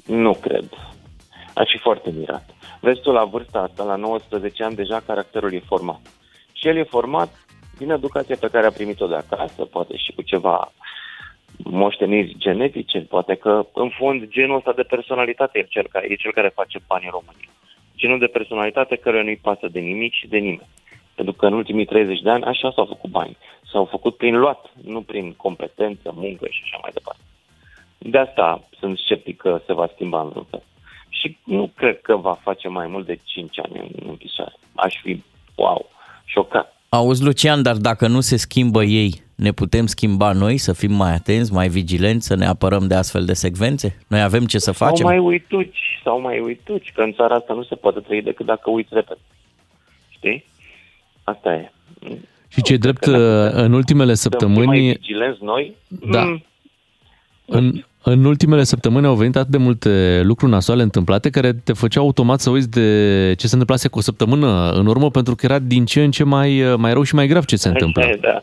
Nu cred. Aș fi foarte mirat. Vezi tu, la vârsta asta, la nouăsprezece ani, deja caracterul e format. Și el e format din educația pe care a primit-o de acasă, poate și cu ceva moșteniri genetice, poate că, în fond, genul ăsta de personalitate e cel care, e cel care face bani în România. Genul de personalitate care nu-i pasă de nimic și de nimeni. Pentru că în ultimii treizeci de ani așa s-au făcut bani. S-au făcut prin luat, nu prin competență, muncă și așa mai departe. De asta sunt sceptic că se va schimba în vreun. Și nu cred că va face mai mult de cinci ani în închisoare. Aș fi, wow, șocat. Auzi, Lucian, dar dacă nu se schimbă ei, ne putem schimba noi, să fim mai atenți, mai vigilenți, să ne apărăm de astfel de secvențe? Noi avem ce să facem? Sau mai uituci, sau mai uituci, că în țara asta nu se poate trăi decât dacă uiți repede. Știi? Asta e. Și ce drept, în ultimele săptămâni... Mai vigilenți noi? Da. Mm. În... În ultimele săptămâni au venit atât de multe lucruri nasoale întâmplate care te făceau automat să uiți de ce se întâmplase cu o săptămână în urmă, pentru că era din ce în ce mai, mai rău și mai grav ce se întâmplă. Da.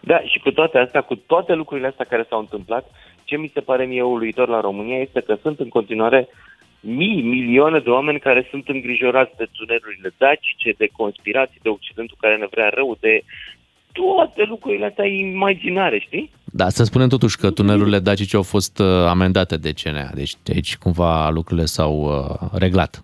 Da, și cu toate astea, cu toate lucrurile astea care s-au întâmplat, ce mi se pare mie uluitor la România este că sunt în continuare mii, milioane de oameni care sunt îngrijorați de tunelurile dacice, de conspirații, de Occidentul care ne vrea rău, de... toate lucrurile astea imaginare, știi? Da, să spunem totuși că tunelurile dacice au fost amendate de C N A, deci aici cumva lucrurile s-au reglat.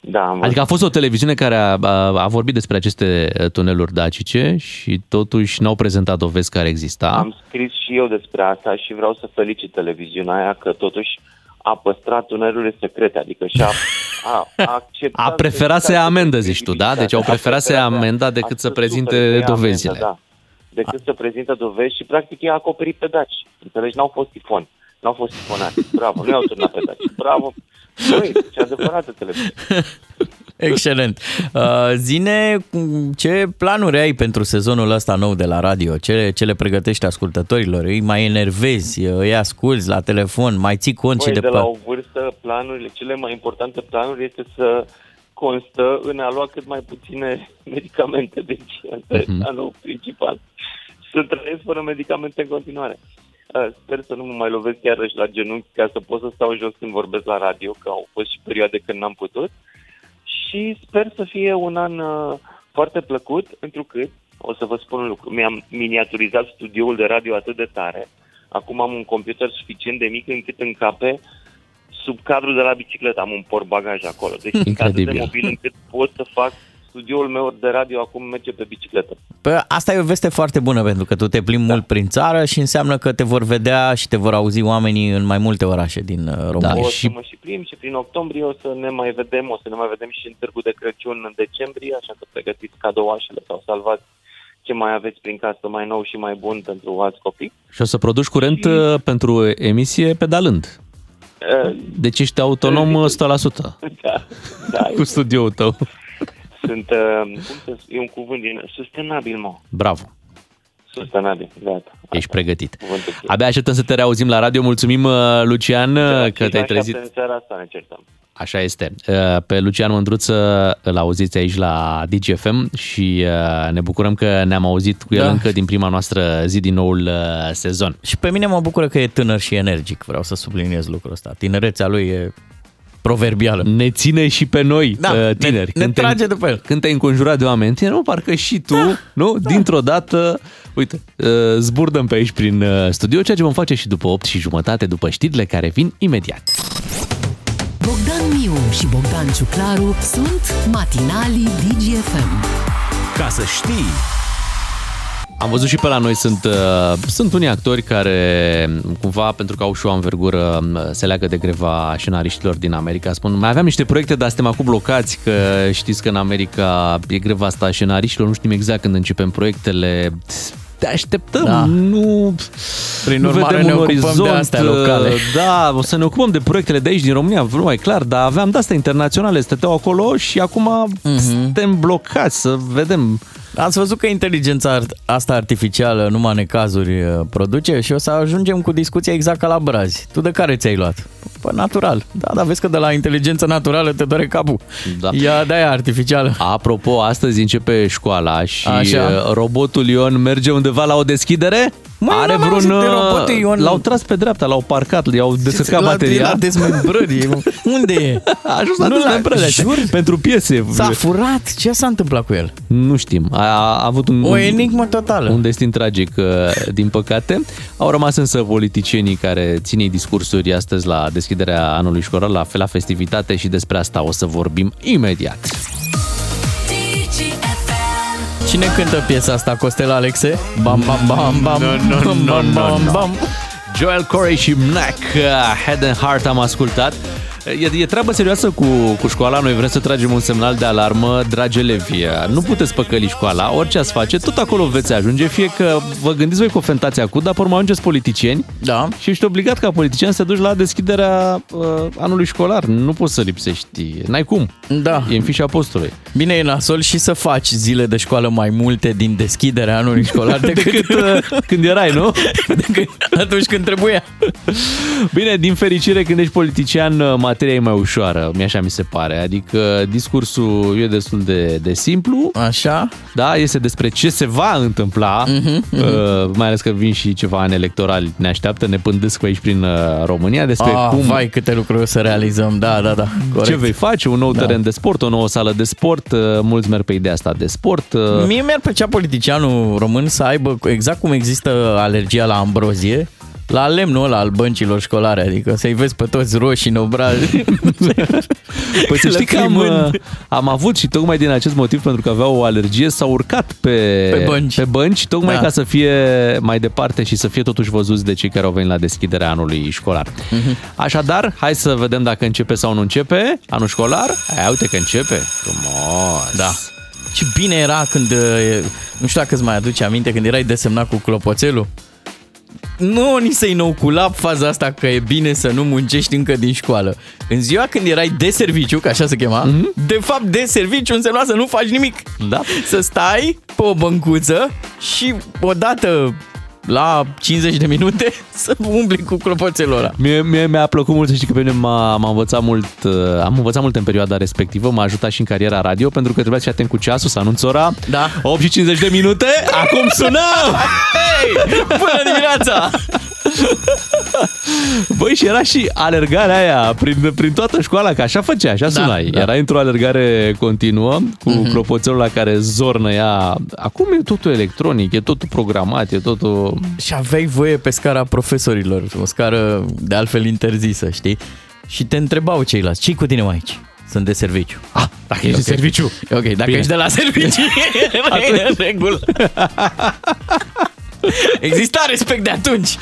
Da, am adică a fost o televiziune care a, a, a vorbit despre aceste tuneluri dacice și totuși n-au prezentat dovezi care exista. Am scris și eu despre asta și vreau să felicit televiziunea aia că totuși a păstrat tunelurile secrete, adică și-a a, a acceptat... A preferat să ia amendă, zici tu, da? Deci au preferat să ia amenda decât să prezinte dovezile. Amendă, da. Decât a. să prezinte dovezi și, practic, i-a acoperit pe daci. Înțelegi? N-au fost tifoni. N-au fost tifonați. Bravo, nu i-au turnat pe daci. Bravo! Băi, ce adevărată televiziune. Excelent. Uh, Zine, ce planuri ai pentru sezonul ăsta nou de la radio? Ce, ce le pregătești ascultătorilor? Îi mai enervezi, îi asculți la telefon, mai ții cont Băi, și de... de la o vârstă, planurile, cele mai importante planuri este să constă în a lua cât mai puține medicamente, deci asta uh-huh. anul principal. Să trăiesc fără medicamente în continuare. Sper să nu mă mai lovesc iarăși la genunchi ca să pot să stau jos când vorbesc la radio, că au fost și perioade când n-am putut. Și sper să fie un an uh, foarte plăcut, pentru că, o să vă spun un lucru, mi-am miniaturizat studioul de radio atât de tare. Acum am un computer suficient de mic încât încape sub cadrul de la bicicletă. Am un portbagaj acolo. Deci incredibil. Cadru de mobil încât pot să fac studioul meu de radio acum merge pe bicicletă. Păi asta e o veste foarte bună, pentru că tu te plimbi da. mult prin țară și înseamnă că te vor vedea și te vor auzi oamenii în mai multe orașe din România. Da, o și... să mă și plimb și prin octombrie o să ne mai vedem, o să ne mai vedem și în Târgu de Crăciun în decembrie, așa că pregătiți cadouașele sau salvați ce mai aveți prin casă mai nou și mai bun pentru alți copii. Și o să produci curent și... pentru emisie pedalând. Deci ești autonom o sută la sută. Da, da, cu studioul tău. Sunt, cum e un cuvânt din... Sustenabil, mă. Bravo. Sustenabil, gata. Ești pregătit. Cuvântul. Abia așteptăm să te reauzim la radio. Mulțumim, Lucian, da, că te-ai trezit. În seara asta ne certăm. Așa este. Pe Lucian Mîndruță îl auziți aici la Digi F M și ne bucurăm că ne-am auzit cu el da. încă din prima noastră zi din noul sezon. Și pe mine mă bucură că e tânăr și energic. Vreau să subliniez lucrul ăsta. Tinerețea lui e... proverbială. Ne ține și pe noi, da, tineri. Ne, ne trage după el. Când te-ai înconjurat de oameni, tine, nu, parcă și tu, da, nu? Da. Dintr-o dată, uite, zburdăm pe aici prin studio, ceea ce vom face și după opt și jumătate, după știrile care vin imediat. Bogdan Miu și Bogdan Ciuclaru sunt matinalii Digi F M. Ca să știi... Am văzut și pe la noi, sunt, sunt unii actori care, cumva, pentru că au și o anvergură, se leagă de greva scenariștilor din America. Spun, mai aveam niște proiecte, dar suntem acum blocați, că știți că în America e greva asta a scenariștilor, nu știm exact când începem proiectele... Te așteptăm, da. nu, Prin urmare, nu vedem un orizont. De astea locale. Da, o să ne ocupăm de proiectele de aici, din România, nu mai clar, dar aveam de-astea internaționale, stăteau acolo și acum uh-huh. suntem blocați, să vedem. Ați văzut că inteligența asta artificială numai necazuri produce și o să ajungem cu discuția exact ca la brazi. Tu de care ți-ai luat? Păi natural. Da, dar vezi că de la inteligență naturală te doare capul. Da. Ia de-aia artificială. Apropo, astăzi începe școala și Așa. robotul Ion merge unde va la o deschidere? Măi, are vreun... De robotul, Ion... L-au tras pe dreapta, l-au parcat, i-au descărcat bateria. La dezmembrări. Unde e? A ajuns la dezmembrări. Pentru piese. S-a furat. Ce s-a întâmplat cu el? Nu știm. A, a avut un, o enigmă totală. Un destin tragic, din păcate. Au rămas însă politicienii care ține discursuri astăzi la deschiderea anului școlar, la, la festivitate și despre asta o să vorbim imediat. Cine cântă piesa asta, Costel Alexe? Bam, bam, bam, bam, no, no, no, bam, bam, no, no, no. bam, bam. Joel Corey și Mnac, Head and Heart am ascultat. E, e treabă serioasă cu, cu școala. Noi vrem să tragem un semnal de alarmă. Dragi elevi, nu puteți păcăli școala. Orice ați face, tot acolo veți ajunge. Fie că vă gândiți voi cu ofentația cu, dar pe urmă ajungeți politicieni, da. Și ești obligat ca politician să te duci la deschiderea uh, anului școlar. Nu poți să lipsești, n-ai cum, da. E în fișa postului. Bine e nasol și să faci zile de școală mai multe din deschiderea anului școlar decât când erai, nu? Atunci când trebuia. Bine, din fericire, când ești politician, materia e mai ușoară, așa mi se pare. Adică discursul e destul de, de simplu. Așa. Da, este despre ce se va întâmpla, uh-huh, uh-huh. Mai ales că vin și ceva ani electorali, ne așteaptă, ne pândesc aici prin România. Despre ah, cum... vai, câte lucruri o să realizăm, da, da, da. Corect. Ce vei face, un nou da. teren de sport, o nouă sală de sport, mulți merg pe ideea asta de sport. Mie mi-ar plăcea politicianul român să aibă, exact cum există alergia la ambrozie, la lemnul ăla al băncilor școlare, adică să-i vezi pe toți roșii în obraj. Păi să știi că am, am avut și tocmai din acest motiv, pentru că aveau o alergie, s-au urcat pe, pe, bănci. pe bănci, tocmai da. ca să fie mai departe și să fie totuși văzuți de cei care au venit la deschiderea anului școlar. Uh-huh. Așadar, hai să vedem dacă începe sau nu începe anul școlar. Hai, uite că începe. Frumos! Da. Ce bine era când, nu știu dacă îți mai aduce aminte, când erai desemnat cu clopoțelul. Nu ni se inocula faza asta că e bine să nu muncești încă din școală. În ziua când erai de serviciu, că așa se chema, mm-hmm. de fapt de serviciu însemna să nu faci nimic. Da. Să stai pe o băncuță și odată la cincizeci de minute să umbli cu clopoțelul ăla. Mie, mie mi-a plăcut mult, să știi că pe mine m-a, m-a învățat mult, am învățat mult în perioada respectivă, m-a ajutat și în cariera radio, pentru că trebuia să fii atent cu ceasul, să anunț ora. Da. opt și cincizeci de minute, acum sunăm! Hei! Până dimineața! Băi, și era și alergarea aia prin, prin toată școala, că așa făcea, așa da, sunai. Da. Era într-o alergare continuă cu mm-hmm. clopoțelul la care zornă ea. Acum e totul electronic, e totul programat, e totul... Și aveai voie pe scara profesorilor, o scară de altfel interzisă, știi? Și te întrebau ceilalți, ce-i cu tine mai aici? Sunt de serviciu. Ah, dacă ești okay. de serviciu. Ok, dacă Bine. ești de la serviciu, e în regulă. Exista respect de atunci.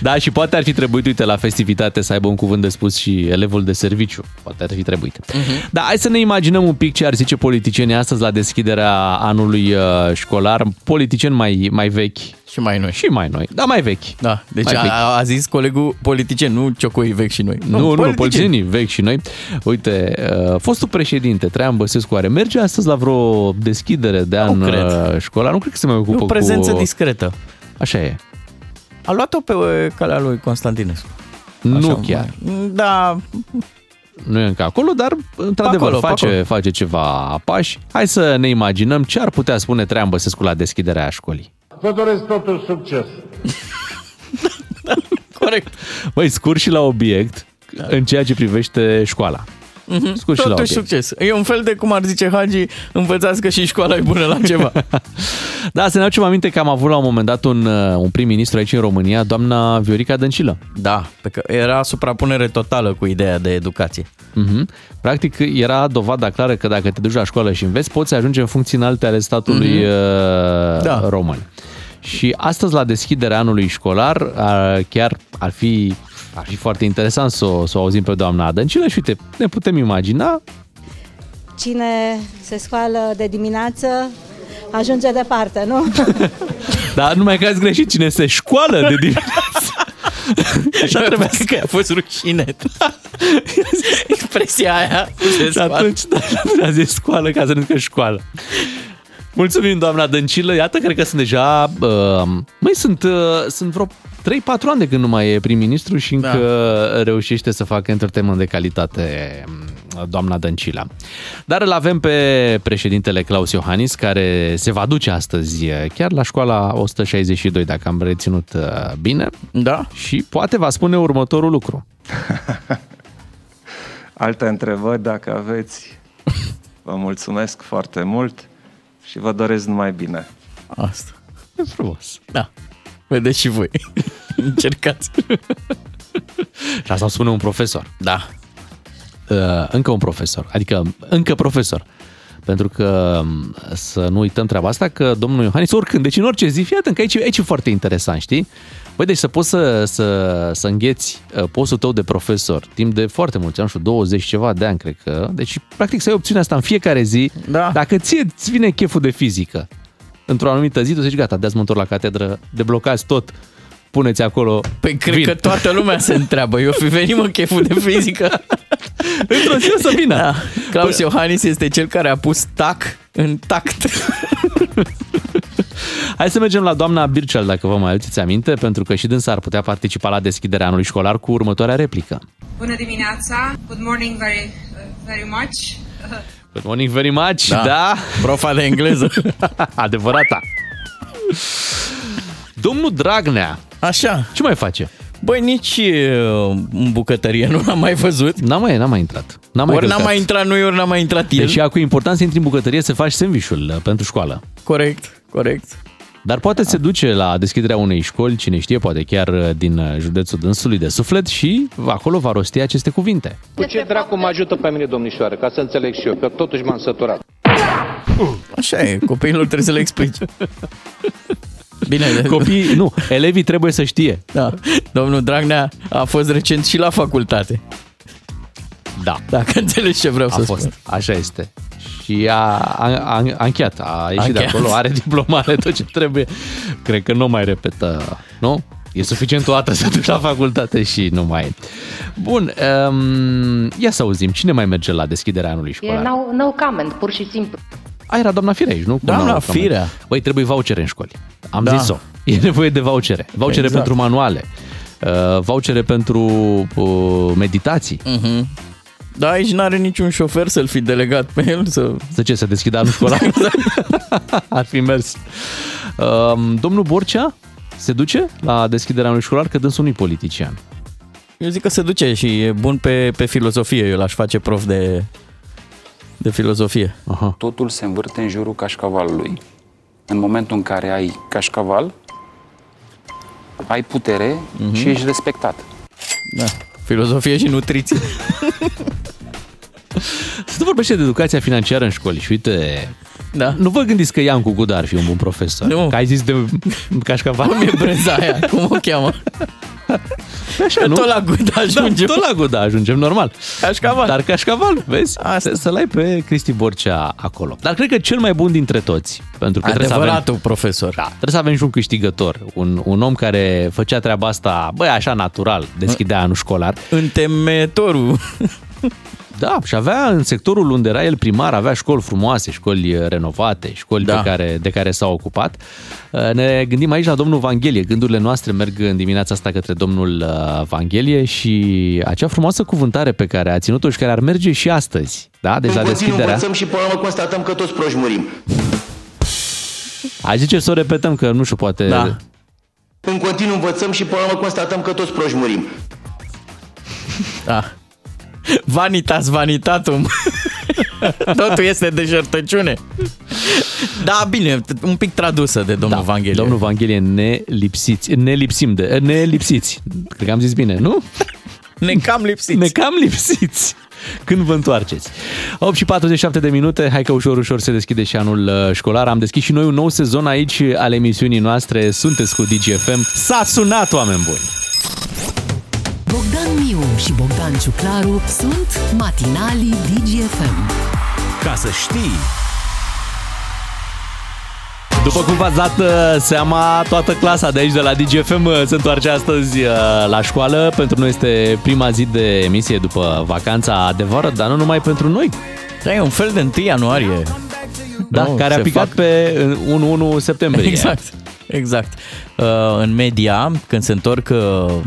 Da, și poate ar fi trebuit, uite, la festivitate să aibă un cuvânt de spus și elevul de serviciu. Poate ar fi trebuit. Uh-huh. Dar hai să ne imaginăm un pic ce ar zice politicienii astăzi la deschiderea anului școlar. Politicieni mai, mai vechi. Și mai noi. Și mai noi, dar mai vechi. Da, deci mai a, vechi. a zis colegul politicien, nu ciocoii vechi și noi. Nu, nu, politicieni, nu, politicienii vechi și noi. Uite, fostul președinte, Traian Băsescu, are merge astăzi la vreo deschidere de an școlar? Nu cred că se mai ocupă cu... o prezență cu... discretă. Așa e. A luat-o pe calea lui Constantinescu. Așa, nu chiar. Da... Nu e încă acolo, dar într-adevăr acolo, face, face ceva pași. Hai să ne imaginăm ce ar putea spune Traian Băsescu la deschiderea școlii. Vă doresc totul succes. Da, corect. Băi, scurt și la obiect, da. în ceea ce privește școala. Mm-hmm. Scurt și la obiect. Succes. E un fel de, cum ar zice Hagi, învățați că și școala e bună la ceva. Da, să ne aducem aminte că am avut la un moment dat un, un prim-ministru aici în România, doamna Viorica Dăncilă. Da, pe că era suprapunere totală cu ideea de educație. Mm-hmm. Practic era dovada clară că dacă te duci la școală și înveți, poți ajunge în funcții înalte ale statului mm-hmm. da. român. Și astăzi, la deschiderea anului școlar, chiar ar fi, ar fi foarte interesant să o, să o auzim pe doamna Dăncilă și uite, ne putem imagina. Cine se scoală de dimineață ajunge departe, nu? Dar numai că ați greșit, cine se școală de dimineață. Și atunci că a fost rușine. Expresia aia. Și atunci a zis scoală ca să nu zică școală. Mulțumim, doamna Dăncilă. Iată, cred că sunt deja... Uh, măi, sunt, uh, sunt vreo trei patru ani de când nu mai e prim-ministru și încă da. reușește să facă entertainment de calitate doamna Dăncilă. Dar îl avem pe președintele Klaus Iohannis, care se va duce astăzi chiar la școala o sută șaizeci și doi, dacă am reținut bine. Da. Și poate va spune următorul lucru. Alte întrebări, dacă aveți. Vă mulțumesc foarte mult. Și vă doresc numai bine. Asta. E frumos. Da. Vedeți și voi. Încercați. Și asta spune un profesor. Da. Uh, încă un profesor. Adică încă profesor. Pentru că să nu uităm treaba asta, că domnul Iohannis, oricând, deci în orice zi, fii atent, că aici, aici e foarte interesant, știi? Băi, deci să poți să, să, să îngheți postul tău de profesor timp de foarte mulți ani, știu, douăzeci ceva de ani, cred că. Deci, practic, să ai opțiunea asta în fiecare zi. Da. Dacă ție îți vine cheful de fizică, într-o anumită zi, tu zici, gata, de-ați mă întorc la catedră, deblocați tot, puneți acolo. Păi cred vin. Că toată lumea se întreabă, eu fi venit mă cheful de fizică. Într-o zi o să vină. Da. Klaus Iohannis este cel care a pus tac în tact. Hai să mergem la doamna Bircel, dacă vă mai aduceți aminte, pentru că și dânsa ar putea participa la deschiderea anului școlar cu următoarea replică. Bună dimineața! Good morning very, very much! Good morning very much, da! da. Profa de engleză! Adevărata! Domnul Dragnea! Așa! Ce mai face? Băi, nici în bucătărie nu l-am mai văzut. N-am mai, n-am mai intrat. N-am mai ori n-am mai intrat noi, ori n-am mai intrat el. Deci e important să intri în bucătărie să faci sandvișul pentru școală. Corect, corect. Dar poate da. se duce la deschiderea unei școli, cine știe, poate chiar din județul dânsului de suflet și acolo va rosti aceste cuvinte. Cu ce dracu mă ajută pe mine, domnișoară, ca să înțeleg și eu, că totuși m-am săturat. Așa e, copiilor trebuie să le explici. Bine, copiii, nu, elevii trebuie să știe. Da. Domnul Dragnea a fost recent și la facultate. Da. Dacă înțelegi ce vreau a să fost. spun. Așa este. Și a, a, a, a încheiat, a ieșit a de acolo, are diploma, are tot ce trebuie. Cred că nu mai repetă, nu? E suficient o dată să duci la facultate și nu mai. Bun, um, ia să auzim, cine mai merge la deschiderea anului școlar? No, no comment, pur și simplu. A, era doamna Firea aici, nu? Doamna Firea. Băi, trebuie vouchere în școli. Am da. zis-o. E nevoie de vouchere. Vouchere exact. pentru manuale. Uh, vouchere pentru uh, meditații. Uh-huh. Da, aici n-are niciun șofer să-l fi delegat pe el. Să, să ce, să deschidă anul școlar? Ar fi mers. Uh, domnul Borcea se duce la deschiderea anului școlar, că dânsul nu-i politician. Eu zic că se duce și e bun pe, pe filozofie. Eu l-aș face prof de... de filozofie. Aha. Totul se învârte în jurul cașcavalului. În momentul în care ai cașcaval, ai putere mm-hmm. și ești respectat. Da. Filozofie și nutriție. Să te vorbește de educația financiară în școli și uite... Da. Nu vă gândiți că Iancu Guda ar fi un bun profesor. Nu. Că ai zis de cașcaval. Cum e breza aia? Cum o cheamă? Așa, că nu? Tot la Guda ajungem. Da, tot la Guda ajungem, normal. Cașcaval. Dar cașcaval, vezi? Asta. Să-l ai pe Cristi Borcea acolo. Dar cred că cel mai bun dintre toți. Pentru că adevăratul trebuie să avem, profesor. Da, trebuie să avem și un câștigător. Un, un om care făcea treaba asta, băi, așa natural, deschidea anul școlar. Întemetorul. Da, și avea în sectorul unde era el primar, avea școli frumoase, școli renovate, școli da. pe care, de care s-a ocupat. Ne gândim aici la domnul Vanghelie. Gândurile noastre merg în dimineața asta către domnul Vanghelie și acea frumoasă cuvântare pe care a ținut-o și care ar merge și astăzi. Da? Deci la deschiderea... învățăm și până mă constatăm că toți proști murim. Aș zice să o repetăm, că nu știu, poate... Da. În continuu învățăm și până mă constatăm că toți proști murim. Da. Vanitas vanitatum. Totul este deșertăciune. Da, bine, un pic tradusă de domnul da, Vanghelie. Domnul Vanghelie, ne lipsiți, ne lipsim de, ne lipsiți. Cred că am zis bine, nu? Ne cam lipsiți. Ne cam lipsiți. Când vă întoarceți. opt și patruzeci și șapte de minute, hai că ușor, ușor se deschide și anul școlar. Am deschis și noi un nou sezon aici al emisiunii noastre. Sunteți cu Digi F M. S-a sunat, oameni buni! Bogdan Miu și Bogdan Ciuclaru sunt matinalii Digi F M. Ca să știi! După cum v-ați dat seama, toată clasa de aici de la Digi F M se întoarce astăzi la școală. Pentru noi este prima zi de emisie după vacanța de vară, dar nu numai pentru noi. Da, e un fel de întâi ianuarie. Da, no, care a picat fac... pe unu septembrie. Exact. Exact. În media, când se întorc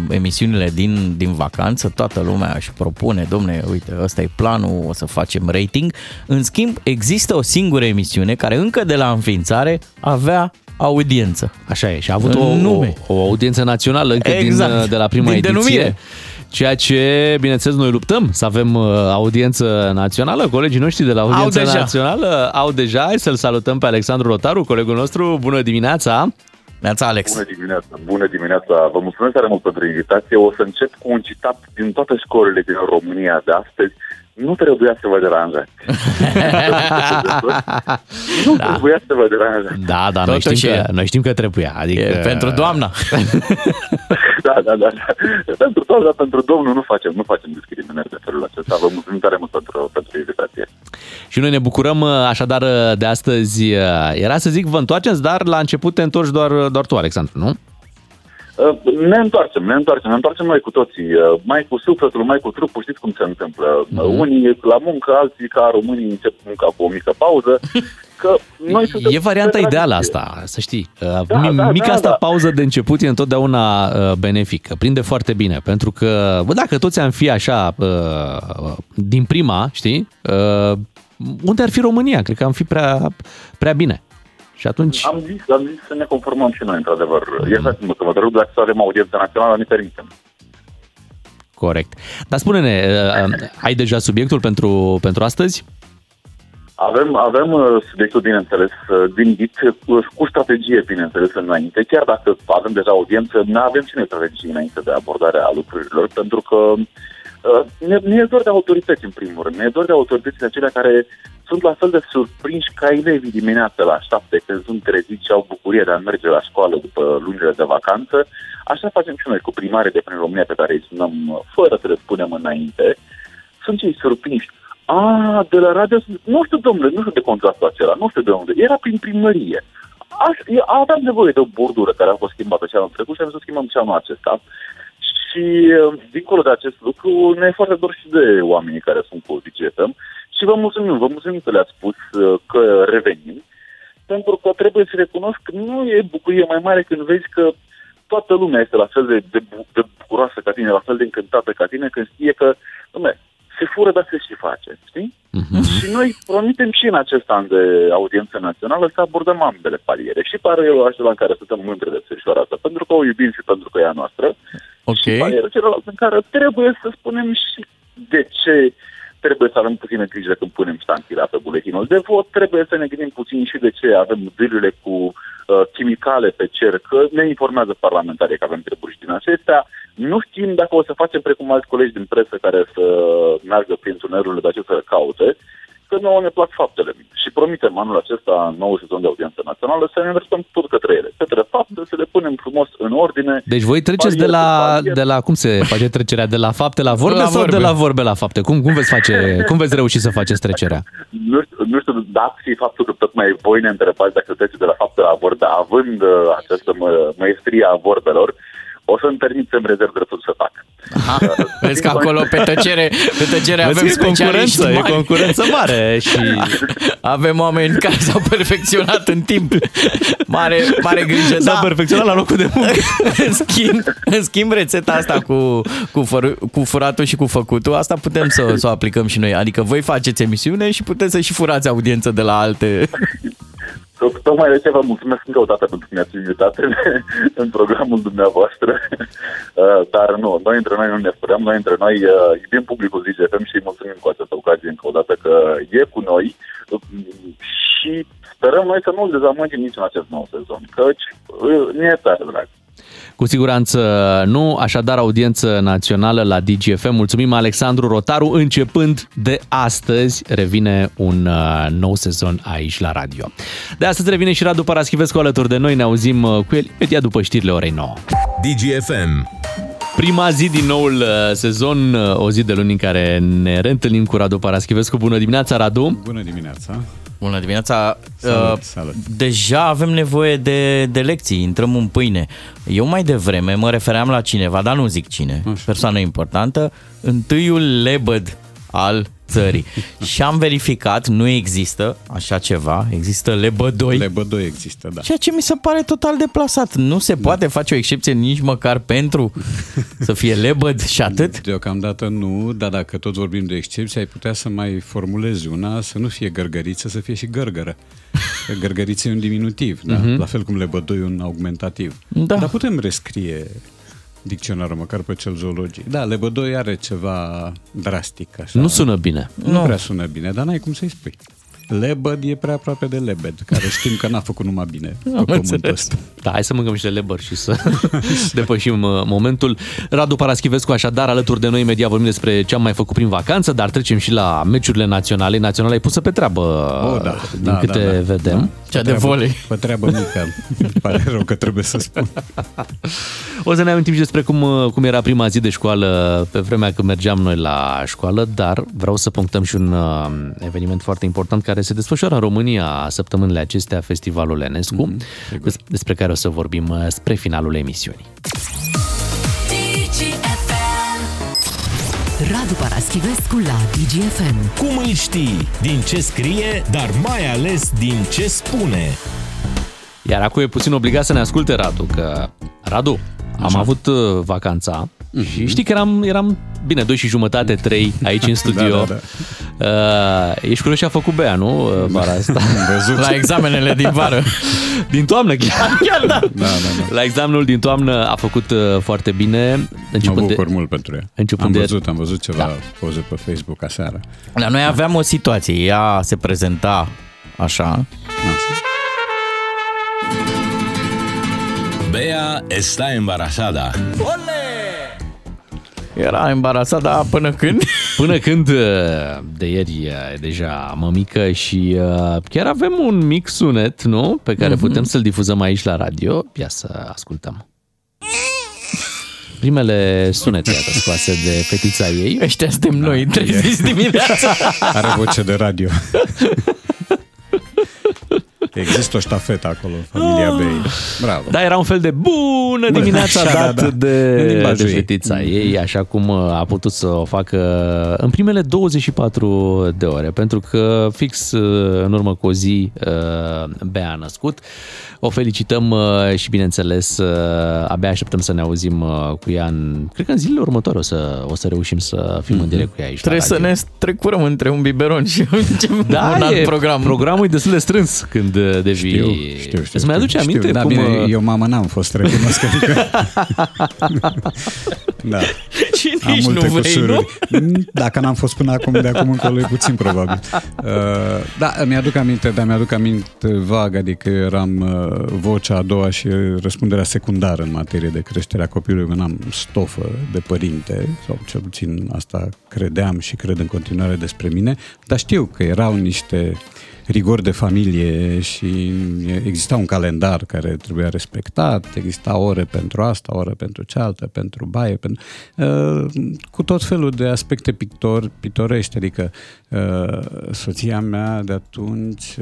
emisiunile din, din vacanță, toată lumea își propune, domne, uite, ăsta e planul, o să facem rating. În schimb, există o singură emisiune care încă de la înființare avea audiență. Așa e, și a avut o, nume. o, o audiență națională încă exact. din, de la prima din ediție. Denumire. Ceea ce, bineînțeles, noi luptăm să avem audiență națională. Colegii noștri de la audiența au națională au deja. Hai să-l salutăm pe Alexandru Rotaru, colegul nostru. Bună dimineața! Neața, Alex. Bună dimineața, bună dimineața. Vă mulțumesc tare mult pentru invitație. O să încep cu un citat din toate școlile din România de astăzi. Nu trebuia să vă deranjați. Nu da. Trebuia să vă deranjați. Da, da, noi știm, că, noi știm că trebuia. Adică... E pentru doamna. Da, da, da. Pentru doamna, pentru domnul nu facem, nu facem discriminări de felul acesta. Vă mulțumim tare mult pentru, pentru invitație. Și noi ne bucurăm așadar de astăzi. Era să zic, vă întoarceți, dar la început te întorci doar, doar tu, Alexandru, nu? Ne întoarcem, ne întoarcem, ne întoarcem noi cu toții, mai cu sufletul, mai cu trupul, știți cum se întâmplă. Mm-hmm. Unii la muncă, alții ca românii încep munca cu o mică pauză. Că noi e varianta ideală asta, să știi. Da, Mica da, da, asta da. Pauză de început e întotdeauna benefică, prinde foarte bine, pentru că bă, dacă toți am fi așa din prima, știi, unde ar fi România? Cred că am fi prea, prea bine. Și atunci... Am zis, am zis să ne conformăm și noi, într-adevăr. Mm. Iertați-mă că mă trebuie, dacă să avem audiență națională, ne permitem. Corect. Dar spune-ne, ai deja subiectul pentru, pentru astăzi? Avem, avem subiectul, bineînțeles, din ghid, cu strategie, bineînțeles, înainte. Chiar dacă avem deja audiență, nu avem și noi strategie înainte de abordarea lucrurilor, pentru că ne, ne e dor de autorități, în primul rând. Ne e dor de autoritățile acelea care... Sunt la fel de surprinși ca elevii dimineața la șapte, când sunt treziți și au bucurie de a merge la școală după lunile de vacanță. Așa facem și noi cu primarii de prin România pe care îi sunăm fără să le spunem înainte. Sunt cei surprinși. A, de la radio, nu știu, domnule, nu știu de contractul acela, nu știu de unde, era prin primărie. Aș, aveam nevoie de o bordură care a fost schimbată și anul trecut și am să schimbăm și anul acesta. Și, dincolo de acest lucru, ne e foarte dor și de oamenii care sunt cu Digi F M. Și vă mulțumim, vă mulțumim că le-ați spus că revenim, pentru că trebuie să recunosc că nu e bucurie mai mare când vezi că toată lumea este la fel de, de, de bucuroasă ca tine, la fel de încântată ca tine, când știe că, dom'le, se fură, dar se și face, știi? Uh-huh. Și noi promitem și în acest an de audiență națională să abordăm ambele paliere. Și pariul acela în care suntem mândri de țărișoara asta, pentru că o iubim și pentru că e a noastră. Okay. Și parierul celălalt în care trebuie să spunem și de ce... Trebuie să avem puțină grijă când punem ștantila pe buletinul de vot, trebuie să ne gândim puțin și de ce avem zilurile cu uh, chimicale pe cer, că ne informează parlamentarii că avem treburi din acestea. Nu știm dacă o să facem precum alți colegi din presă care să meargă prin tunelurile de acestea caute, că nouă ne plac faptele. Și promitem anul acesta, nouă sezon de audiență națională, să ne învățăm tot către ele. Către fapte, să le punem frumos în ordine. Deci voi treceți de la, de la... Cum se face trecerea? De la fapte la vorbe la sau vorbe. De la vorbe la fapte? Cum, cum, veți, face, cum veți reuși să faceți trecerea? Nu știu, nu știu dacă și faptul că tocmai voi ne întrebați dacă treceți de la fapte la vorbe, având această mă, maestrie a vorbelor, o să-mi permit să-mi rezerv dreptul să fac. Aha, vezi că acolo pe tăcere, pe tăcere avem specialiști mari. E concurență mare și avem oameni care s-au perfecționat în timp. Mare, mare grijă. S-au da. perfecționat la locul de muncă. În schimb, în schimb rețeta asta cu, cu, făr, cu furatul și cu făcutul, asta putem să, să o aplicăm și noi. Adică voi faceți emisiune și puteți să și furați audiență de la alte... Tocmai de ce vă mulțumesc încă o dată pentru că mi-ați invitat în, în programul dumneavoastră, dar nu, noi între noi nu ne furăm, noi între noi iubim publicul Digi F M și îi mulțumim cu această ocazie încă o dată că e cu noi și sperăm noi să nu-l dezamăgim nici în acest nou sezon, căci ne e tare drag. Cu siguranță nu, așadar audiență națională la Digi F M. Mulțumim, Alexandru Rotaru, începând de astăzi revine un nou sezon aici la radio. De astăzi revine și Radu Paraschivescu alături de noi, ne auzim cu el imediat după știrile orei nouă. Digi F M. Prima zi din noul sezon, o zi de luni în care ne reîntâlnim cu Radu Paraschivescu. Bună dimineața, Radu! Bună dimineața! Bună dimineața! Salut, uh, salut. Deja avem nevoie de, de lecții, intrăm în pâine. Eu mai devreme mă refeream la cineva, dar nu zic cine, așa. Persoană importantă, întâiul lebăd al țării. Și am verificat, nu există așa ceva, există lebădoi. Lebădoi există, da. Ceea ce mi se pare total deplasat. Nu se poate da. face o excepție nici măcar pentru să fie lebăd și atât? Deocamdată nu, dar dacă tot vorbim de excepție, ai putea să mai formulezi una, să nu fie gărgăriță, să fie și gărgără. Gărgăriță e un diminutiv, da? Uh-huh. La fel cum lebădoi e un augmentativ. Da. Dar putem rescrie... dicționarul, măcar pe cel zoologic. Da, lebădoi are ceva drastic, așa. Nu sună bine. Nu, nu prea sună bine, dar n-ai cum să-i spui. Lebăd e prea aproape de lebed, care știm că n-a făcut numai bine. Da, hai să mâncăm niște lebări și să depășim momentul. Radu Paraschivescu, așadar, alături de noi, imediat vorbim despre ce am mai făcut prin vacanță, dar trecem și la meciurile naționale. Naționala e pusă pe treabă, oh, da, din da, câte da, da, vedem. Da. Cea de volei. Pe treabă mică, îmi pare rău că trebuie să spun. O să ne amintim și despre cum, cum era prima zi de școală, pe vremea când mergeam noi la școală, dar vreau să punctăm și un eveniment foarte important care se desfășoară în România săptămânile acestea, Festivalul Enescu, mm, despre care o să vorbim spre finalul emisiunii. Radu Paraschivescu la Digi F M. Cum îl știi? Din ce scrie, dar mai ales din ce spune. Iar acum e puțin obligat să ne asculte Radu, că Radu, am așa avut vacanța mm-hmm. și știi că eram, eram bine, doi și jumătate, trei aici în studio. Da, da, da. Uh, ești curios ce a făcut Bea, nu? Vara asta. La examenele din vară. Din toamnă, chiar. chiar da. Da, da, da. La examenul din toamnă a făcut foarte bine. Începând mă bucur de... mult pentru ea. Am de... văzut, am văzut ceva da. poze pe Facebook aseară. La noi aveam da. o situație. Ea se prezenta așa. Da. Bea está embarazada. Era embarazada până când? Până când de ieri e deja mămică și chiar avem un mic sunet, nu? Pe care mm-hmm. putem să-l difuzăm aici la radio. Ia să ascultăm. Primele sunete iată scoase de fetița ei. Ăștia suntem da, noi, treziți dimineața. Are voce de radio. Există o ștafetă acolo, familia oh. Bey. Bravo. Da, era un fel de bună dimineața dat da, da. de, de fetița ei, așa cum a putut să o facă în primele douăzeci și patru de ore, pentru că fix în urmă cu o zi Bea a născut. O felicităm și bineînțeles abia așteptăm să ne auzim cu ea în, cred că în zilele următoare o să, o să reușim să fim mm-hmm. în direct cu ea aici. Trebuie să ne strecurăm între un biberon și da, un alt e, program. Programul e destul de strâns când devii... Știu, știu, știu. Îți mai aduce aminte? Știu, da, cum... bine, eu mamă n-am fost recunoscă. Da. Și am nici multe nu cusururi. Vrei, nu? Dacă n-am fost până acum, de acum încolo e puțin probabil. Da, mi-aduc aminte, dar mi-aduc aminte vag, adică eram vocea a doua și răspunderea secundară în materie de creșterea copilului, când am stofă de părinte, sau cel puțin asta credeam și cred în continuare despre mine, dar știu că erau niște rigori de familie și exista un calendar care trebuia respectat, exista ore pentru asta, ore pentru cealaltă, pentru baie, pentru... cu tot felul de aspecte pictor, pictorești, adică soția mea de atunci...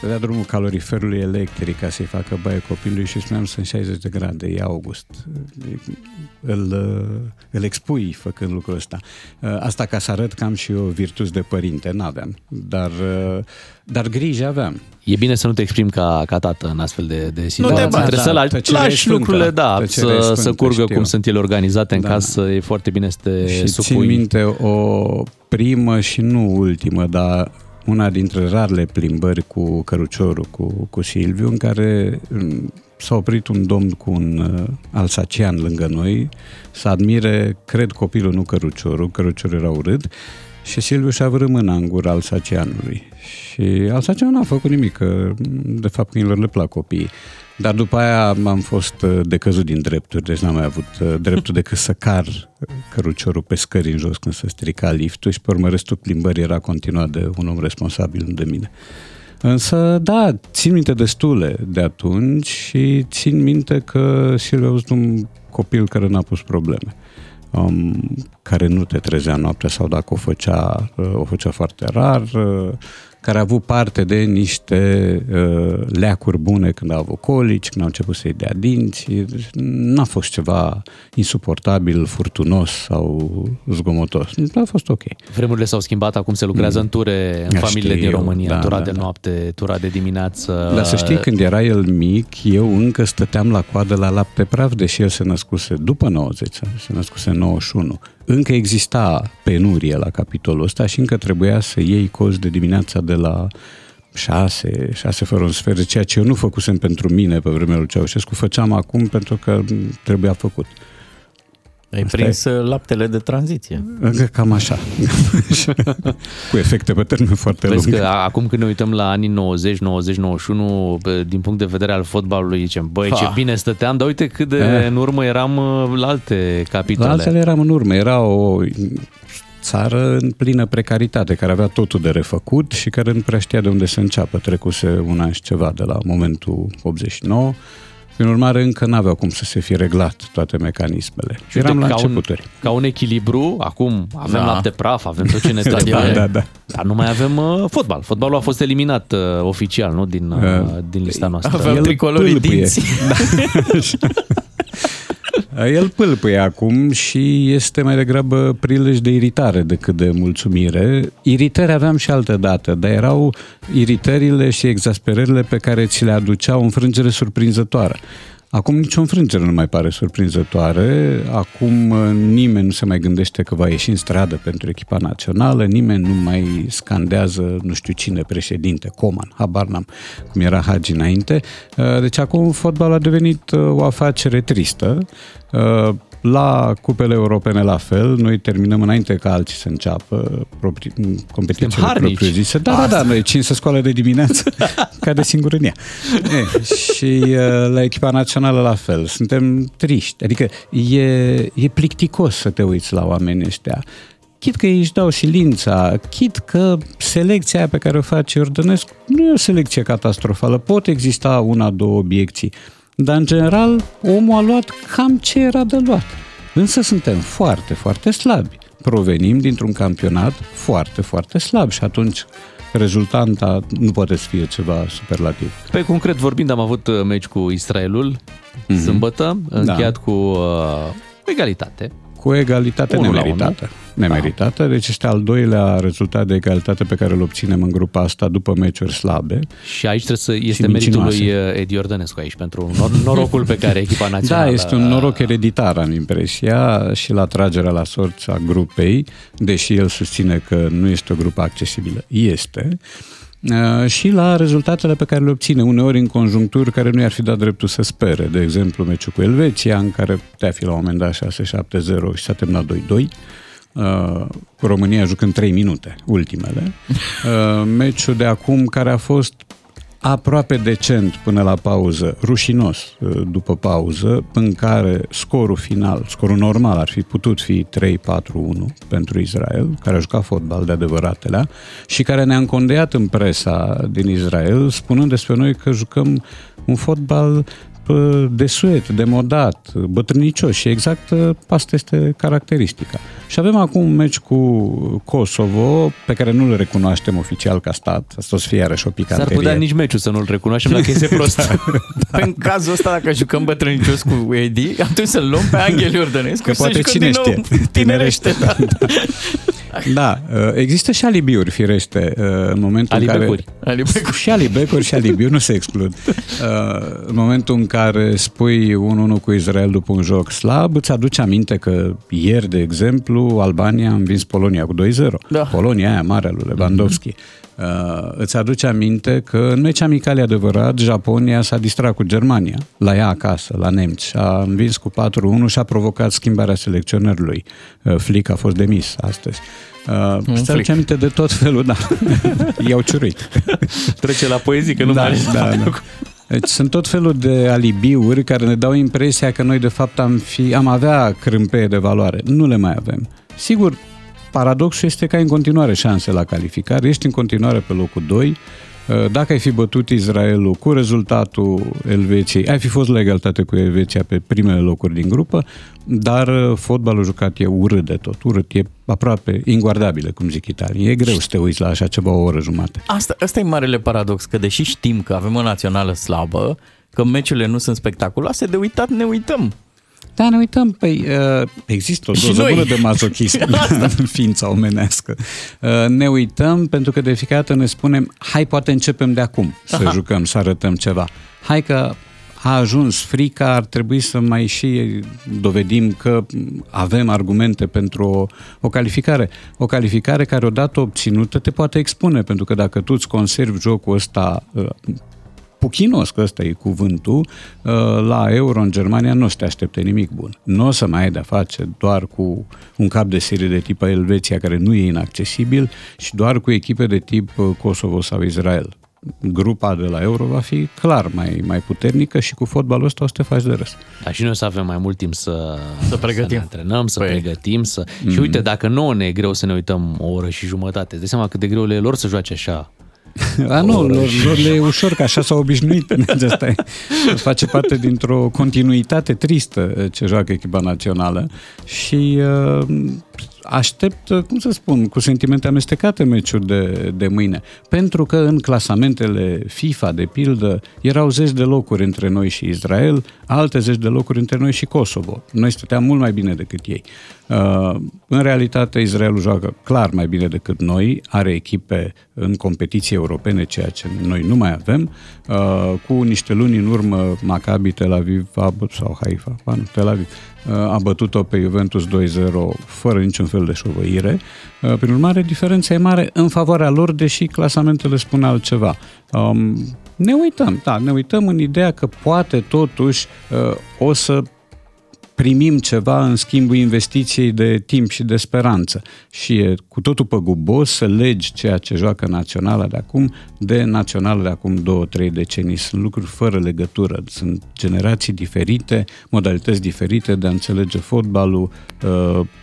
dădea drumul caloriferului electric ca să-i facă baie copilului și spuneam sunt șaizeci de grade, e august. Îl, îl expui făcând lucrul ăsta. Asta ca să arăt că am și eu virtuți de părinte, n-aveam, dar, dar grijă aveam. E bine să nu te exprimi ca, ca tată în astfel de, de situații. Nu te bani, da, lași lucrurile, da, să, sfântă, să curgă știu. Cum sunt ele organizate în da. Casă, e foarte bine să te și supui. Și țin minte o primă și nu ultimă, dar una dintre rarele plimbări cu căruciorul, cu, cu Silviu, în care s-a oprit un domn cu un alsacian lângă noi să admire, cred, copilul, nu căruciorul, căruciorul era urât, și Silviu și-a vrut mâna în gura alsacianului. Și alsacianul n-a făcut nimic, că de fapt câinilor le plac copiii. Dar după aia am fost decăzut din drepturi, deci n-am mai avut dreptul decât să car căruciorul pe scări în jos când se strica liftul și pe urmă restul plimbării era continuat de un om responsabil, nu de mine. Însă, da, țin minte destule de atunci și țin minte că Silviu a fost un copil care n-a pus probleme. Um, care nu te trezea noaptea sau dacă o făcea, o făcea foarte rar, care a avut parte de niște uh, leacuri bune când a avut colici, când au început să-i dea dinți, deci n-a fost ceva insuportabil, furtunos sau zgomotos. A fost ok. Vremurile s-au schimbat, acum se lucrează mm. în ture, în familiile din eu, România, da, tura da, de da. noapte, tura de dimineață. Dar să știi, când era el mic, eu încă stăteam la coadă la lapte praf, deși el se născuse după nouăzeci, se născuse în nouăzeci și unu. Încă exista penurie la capitolul ăsta și încă trebuia să iei cozi de dimineața de la șase, șase fără un sfert, ceea ce eu nu făcusem pentru mine pe vremea lui Ceaușescu, făceam acum pentru că trebuia făcut. Ai asta prins e... laptele de tranziție. Cam așa. Cu efecte pe termen foarte lungi. Vezi că acum când ne uităm la anii nouăzeci, nouăzeci, nouăzeci și unu, din punct de vedere al fotbalului, zicem, băi, ha. ce bine stăteam, dar uite cât de e. în urmă eram la alte capitole. La altele eram în urmă. Era o țară în plină precaritate, care avea totul de refăcut și care nu prea știa de unde să înceapă. Trecuse un an și ceva de la momentul optzeci și nouă. Prin urmare, încă n-aveau cum să se fie reglat toate mecanismele. Și eram la ca începuturi. Un, ca un echilibru, acum avem da. lapte praf, avem tot ce ne trebuie, da, da, da. dar nu mai avem uh, fotbal. Fotbalul a fost eliminat uh, oficial, nu? Din, uh, uh, din lista noastră. Avem tricolorii dinții. El pâlpâie acum și este mai degrabă prilej de iritare decât de mulțumire. Iritări aveam și altă dată, dar erau iritările și exasperările pe care ți le aducea o înfrângere surprinzătoare. Acum nicio înfrângere nu mai pare surprinzătoare, acum nimeni nu se mai gândește că va ieși în stradă pentru echipa națională, nimeni nu mai scandează nu știu cine, președinte, Coman, habar n-am, cum era Hagi înainte. Deci acum fotbalul a devenit o afacere tristă. La cupele europene la fel, noi terminăm înainte ca alții să înceapă proprii, competițiile propriu-zise. Da, da, da, noi cine se scoală de dimineață cade singur în ea. E, și la echipa națională la fel, suntem triști. Adică e, e plicticos să te uiți la oamenii ăștia. Chit că ei își dau silința, chit că selecția aia pe care o face Iordănescu nu e o selecție catastrofală, pot exista una, două obiecții. Dar, în general, omul a luat cam ce era de luat. Însă suntem foarte, foarte slabi. Provenim dintr-un campionat foarte, foarte slab și atunci rezultanta nu poate să fie ceva superlativ. Pe concret vorbind, am avut meci cu Israelul, mm-hmm. sâmbătă, încheiat da. cu uh, egalitate. Cu egalitate nemeritate. Nemeritată, deci este al doilea rezultat de egalitate pe care îl obținem în grupa asta după meciuri slabe. Și aici trebuie să este meritul lui Edi Iordănescu aici pentru norocul pe care echipa națională... Da, este un noroc ereditar, am impresia, și la tragerea la sorți a grupei, deși el susține că nu este o grupă accesibilă. Este... și la rezultatele pe care le obține, uneori în conjuncturi care nu i-ar fi dat dreptul să spere. De exemplu, meciul cu Elveția, în care putea fi la un moment dat șase șapte zero și s-a terminat doi doi, Uh, cu România jucând trei minute, ultimele. Uh, meciul de acum, care a fost aproape decent până la pauză, rușinos după pauză, în care scorul final, scorul normal ar fi putut fi trei patru unu pentru Israel, care a jucat fotbal de adevăratelea și care ne-a încondeat în presa din Israel, spunând despre noi că jucăm un fotbal desuet, demodat, bătrânicioși și exact asta este caracteristica. Și avem acum un meci cu Kosovo, pe care nu-l recunoaștem oficial ca stat. Asta o să fie iarăși o picanterie. S-ar putea nici meciul să nu-l recunoaștem dacă este prost. da, da. În cazul ăsta, dacă jucăm bătrânicios cu Edi, atunci să-l luăm pe Angel Iordănescu. Că poate cine știe. Tinerește. Da, da. Da, există și alibiuri, firește, în momentul în care... Alibecuri. Și alibecuri și alibiuri, nu se exclud. În momentul în care spui unu unu cu Israel după un joc slab, îți aduci aminte că ieri, de exemplu, Albania a învins Polonia cu doi zero. Da. Polonia aia mare lui Lewandowski. Mm-hmm. Uh, îți aduce aminte că în meci amical adevărat, Japonia s-a distrat cu Germania, la ea acasă, la nemți, a învins cu patru unu și a provocat schimbarea selecționerului. Uh, Flick a fost demis astăzi. Uh, îți aduce aminte de tot felul, da. I-au ciurit. Trece la poezii, că nu da, mai da, da. Deci sunt tot felul de alibiuri care ne dau impresia că noi de fapt am, fi, am avea crâmpeie de valoare. Nu le mai avem. Sigur, paradoxul este că ai în continuare șanse la calificare, ești în continuare pe locul doi, dacă ai fi bătut Israelul cu rezultatul Elveției, ai fi fost la egalitate cu Elveția pe primele locuri din grupă, dar fotbalul jucat e urât de tot, urât, e aproape inguardabilă, cum zic italienii. E greu să te uiți la așa ceva o oră jumate. Asta, asta e marele paradox, că deși știm că avem o națională slabă, că meciurile nu sunt spectaculoase, de uitat ne uităm. Da, ne uităm, păi uh, există o doză bună de mazochism în ființa omenească. Uh, ne uităm pentru că de fiecare dată ne spunem, hai poate începem de acum să Aha. jucăm, să arătăm ceva. Hai că a ajuns frica, ar trebui să mai și dovedim că avem argumente pentru o, o calificare. O calificare care odată obținută te poate expune, pentru că dacă tu îți conservi jocul ăsta... Uh, puchinos, că ăsta e cuvântul, la euro în Germania nu o să te aștepte nimic bun. Nu o să mai ai de-a face doar cu un cap de serie de tip Elveția, care nu e inaccesibil, și doar cu echipe de tip Kosovo sau Israel. Grupa de la Euro va fi clar mai, mai puternică și cu fotbalul ăsta o să te faci de rest. Dar și noi o să avem mai mult timp să, să, pregătim. să ne antrenăm, să păi. pregătim. Să... Mm-hmm. Și uite, dacă nouă ne e greu să ne uităm o oră și jumătate, dă seama cât de greu le e lor să joace așa. A, nu, lor, lor le e ușor, că așa s-au obișnuit. Asta e. Face parte dintr-o continuitate tristă ce joacă echipa națională și uh, aștept, cum să spun, cu sentimente amestecate meciuri de, de mâine, pentru că în clasamentele FIFA, de pildă, erau zeci de locuri între noi și Israel, alte zeci de locuri între noi și Kosovo. Noi stăteam mult mai bine decât ei. Uh, în realitate, Israelul joacă clar mai bine decât noi, are echipe în competiții europene, ceea ce noi nu mai avem. Uh, cu niște luni în urmă, Maccabi Tel Aviv sau Haifa, nu, Tel Aviv, a bătut-o pe Juventus doi zero fără niciun fel de șovăire. Prin urmare, diferența e mare în favoarea lor, deși clasamentele spun altceva. Ne uităm, da, ne uităm în ideea că poate totuși o să primim ceva în schimbul investiției de timp și de speranță. Și e cu totul păgubos să legi ceea ce joacă naționala de acum de naționala de acum două, trei decenii. Sunt lucruri fără legătură, sunt generații diferite, modalități diferite de a înțelege fotbalul,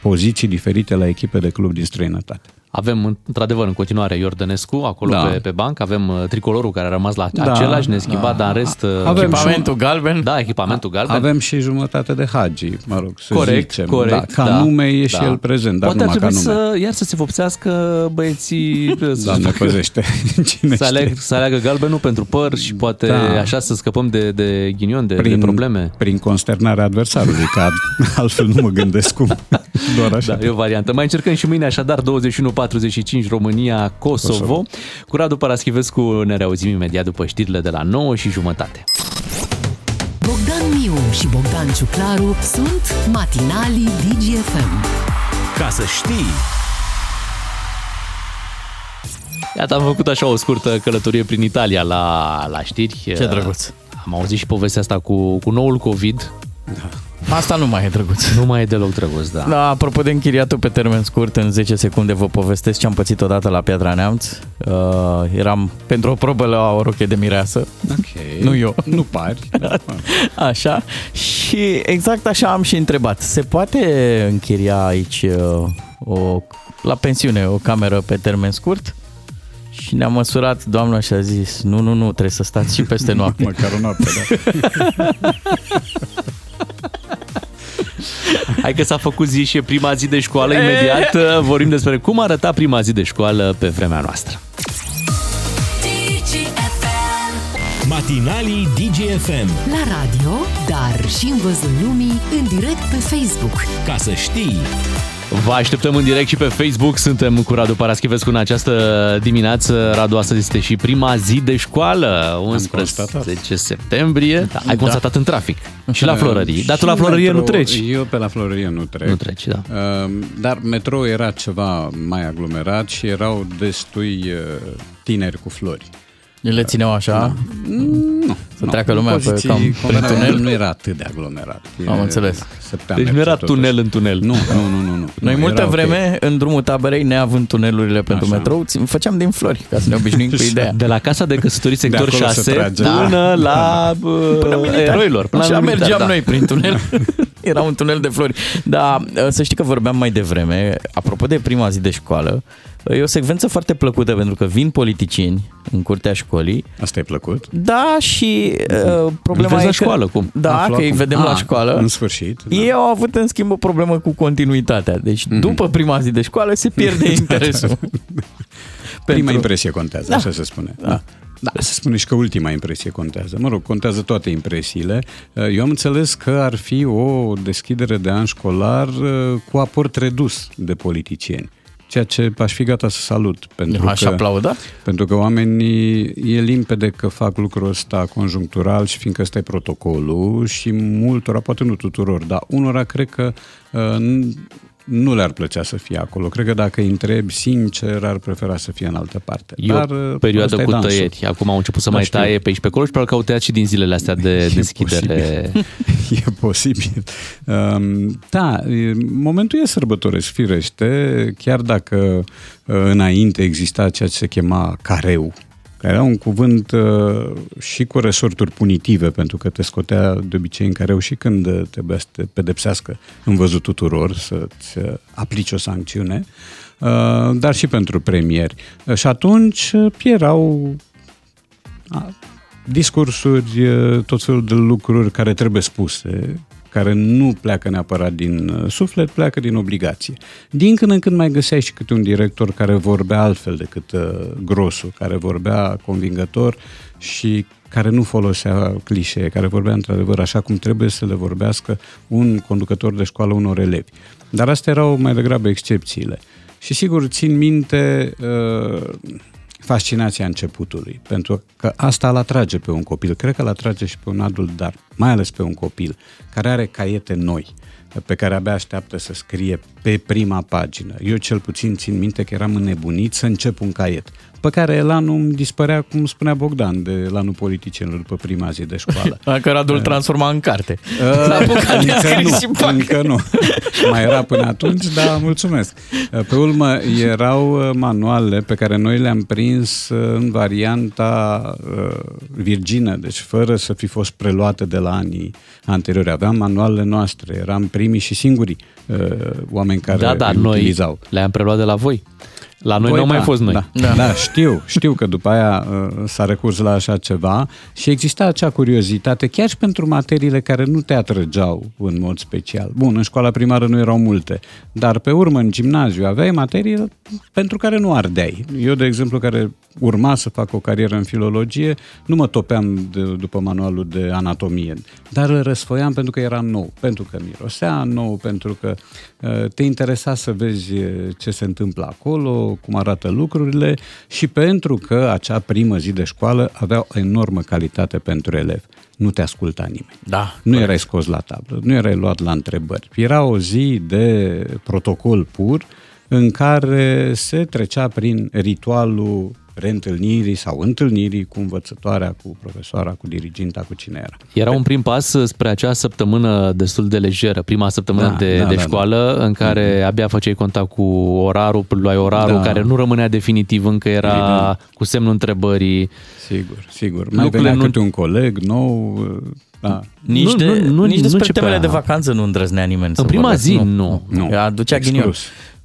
poziții diferite la echipe de club din străinătate. Avem, într-adevăr, în continuare Iordănescu, acolo da. pe, pe banc, avem tricolorul care a rămas la da, același neschimbat, da. dar în rest... Avem echipamentul și... galben. Da, echipamentul galben. Avem și jumătate de Hagi, mă rog, să corect, zicem. Corect, da, ca da, nume e da. și el prezent, dar poate numai ca nume. Poate ar trebui să, iar să se vopsească băieții... Doamne, păzește, cine să aleagă, să aleagă galbenul pentru păr și poate da. așa să scăpăm de, de ghinion, de, prin, de probleme. Prin consternarea adversarului, că altfel nu mă gândesc cum. Doar așa. Da, e o variantă. Mai încercăm și mâine, așadar, douăzeci și unu patruzeci și cinci România, Kosovo. Kosovo. Cu Radu Paraschivescu ne reauzim imediat după știrile de la nouă și jumătate. Bogdan Miu și Bogdan Ciuclaru sunt matinalii Digi F M. Ca să știi... Iată, am făcut așa o scurtă călătorie prin Italia la, la știri. Ce drăguț! Am auzit și povestea asta cu, cu noul COVID. Da. Asta nu mai e drăguț. Nu mai e deloc drăguț, da. Da, apropo de închiriatul pe termen scurt, în zece secunde vă povestesc ce am pățit odată la Piatra Neamț. Uh, eram pentru o probă la o roche de mireasă. Ok. Nu eu. Nu pari. Așa. Și exact așa am și întrebat. Se poate închiria aici uh, o, la pensiune o cameră pe termen scurt? Și ne-a măsurat doamna și a zis, nu, nu, nu, trebuie să stați și peste noapte. Măcar o noapte, da. Hai că s-a făcut zi și prima zi de școală. Imediat vorbim despre cum arăta prima zi de școală pe vremea noastră. Matinalii Digi F M. La radio, dar și în văzul lumii, în direct pe Facebook. Ca să știi... Vă așteptăm în direct și pe Facebook. Suntem cu Radu Paraschivescu în această dimineață. Radu, astăzi este și prima zi de școală, unsprezece septembrie. Da, ai constatat da. în trafic și la Florărie. Dar tu la Florărie metro, nu treci. Eu pe la Florărie nu trec. Nu treci, da. Dar metrou era ceva mai aglomerat și erau destui tineri cu flori. Le țineau așa? Nu. Să no, treacă lumea pe cam prin tunel? Nu era atât de aglomerat. Am e, înțeles. Deci nu era tunel în tunel. Nu, nu, nu. nu, nu. Noi nu, multă vreme, okay. în drumul taberei, neavând tunelurile pentru așa. metrou, făceam din flori, ca să ne obișnuim cu ideea. De la Casa de Căsătorii sector șase până la Eroilor. Și mergeam noi prin tunel. Era un tunel de flori. Dar să știi că vorbeam mai devreme, apropo de prima zi de școală, e o secvență foarte plăcută pentru că vin politicieni în curtea școlii. Asta e plăcut? Da, și uh, problema vezi e la școală, că, cum? Da, că îi vedem a, la școală. În sfârșit. Da. Ei au avut în schimb o problemă cu continuitatea. Deci mm-hmm. după prima zi de școală se pierde interesul. Prima pentru... impresie contează, da. așa se spune. Da. da. Da, să spune și că ultima impresie contează. Mă rog, contează toate impresiile. Eu am înțeles că ar fi o deschidere de an școlar cu aport redus de politicieni. Ceea ce aș fi gata să salut. Pentru aș că, aplauda? Pentru că oamenii, e limpede că fac lucrul ăsta conjunctural și fiindcă ăsta e protocolul și multora, poate nu tuturor, dar unora cred că... Uh, nu le-ar plăcea să fie acolo. Cred că dacă îi întreb, sincer, ar prefera să fie în altă parte. E Dar, o perioadă cu dansul. Tăieri. Acum au început să da, mai știu. taie pe aici pe acolo și probabil că au tăiat și din zilele astea de deschidere. E posibil. Da, momentul e sărbătoresc, firește, chiar dacă înainte exista ceea ce se chema careu, care era un cuvânt uh, și cu resorturi punitive, pentru că te scotea de obicei în careu și când trebuia să te pedepsească în văzut tuturor, să-ți aplici o sancțiune, uh, dar și pentru premieri. Uh, și atunci erau uh, discursuri, uh, tot felul de lucruri care trebuie spuse, care nu pleacă neapărat din suflet, pleacă din obligație. Din când în când mai găseai și câte un director care vorbea altfel decât grosul, care vorbea convingător și care nu folosea clișee, care vorbea într-adevăr așa cum trebuie să le vorbească un conducător de școală unor elevi. Dar astea erau mai degrabă excepțiile. Și sigur, țin minte uh, fascinația începutului, pentru că asta îl atrage pe un copil, cred că îl atrage și pe un adult, dar mai ales pe un copil care are caiete noi, pe care abia așteaptă să scrie pe prima pagină. Eu cel puțin țin minte că eram înnebunit să încep un caiet, pe care elanul îmi dispărea, cum spunea Bogdan, de elanul politicienilor după prima zi de școală. Dacă Radu îl transforma în carte. Încă nu, încă nu. Mai era până atunci, dar mulțumesc. Pe urmă, erau manuale pe care noi le-am prins în varianta virgină, deci fără să fi fost preluate de la anii anteriori. Aveam manualele noastre, eram primii și singurii oameni care da, da, le utilizau. Noi le-am preluat de la voi. La noi nu au da, mai fost noi. Da, da. da știu, știu că după aia uh, s-a recurs la așa ceva și exista acea curiozitate chiar și pentru materiile care nu te atrăgeau în mod special. Bun, în școala primară nu erau multe, dar pe urmă în gimnaziu aveai materii pentru care nu ardeai. Eu, de exemplu, care urma să fac o carieră în filologie, nu mă topeam de, după manualul de anatomie, dar îl răsfoiam pentru că era nou, pentru că mirosea nou, pentru că uh, te interesa să vezi ce se întâmplă acolo, cum arată lucrurile și pentru că acea primă zi de școală avea o enormă calitate pentru elev. Nu te asculta nimeni. Da, nu corect. Erai scos la tablă, nu erai luat la întrebări. Era o zi de protocol pur în care se trecea prin ritualul reîntâlnirii sau întâlnirii cu învățătoarea, cu profesoara, cu diriginta, cu cine era. Era un prim pas spre acea săptămână destul de lejeră, prima săptămână da, de, da, de școală, da, da. în care abia făceai contact cu orarul, luai orarul, da. care nu rămânea definitiv, încă era da. cu semnul întrebării. Sigur, sigur. Mai Lucrurile venea nu... câte un coleg nou... Da. Nici, de, nu, nu, nici despre temele de vacanță nu îndrăznea nimeni. În prima vorbesc. zi, nu. nu. nu. Aducea ghinion.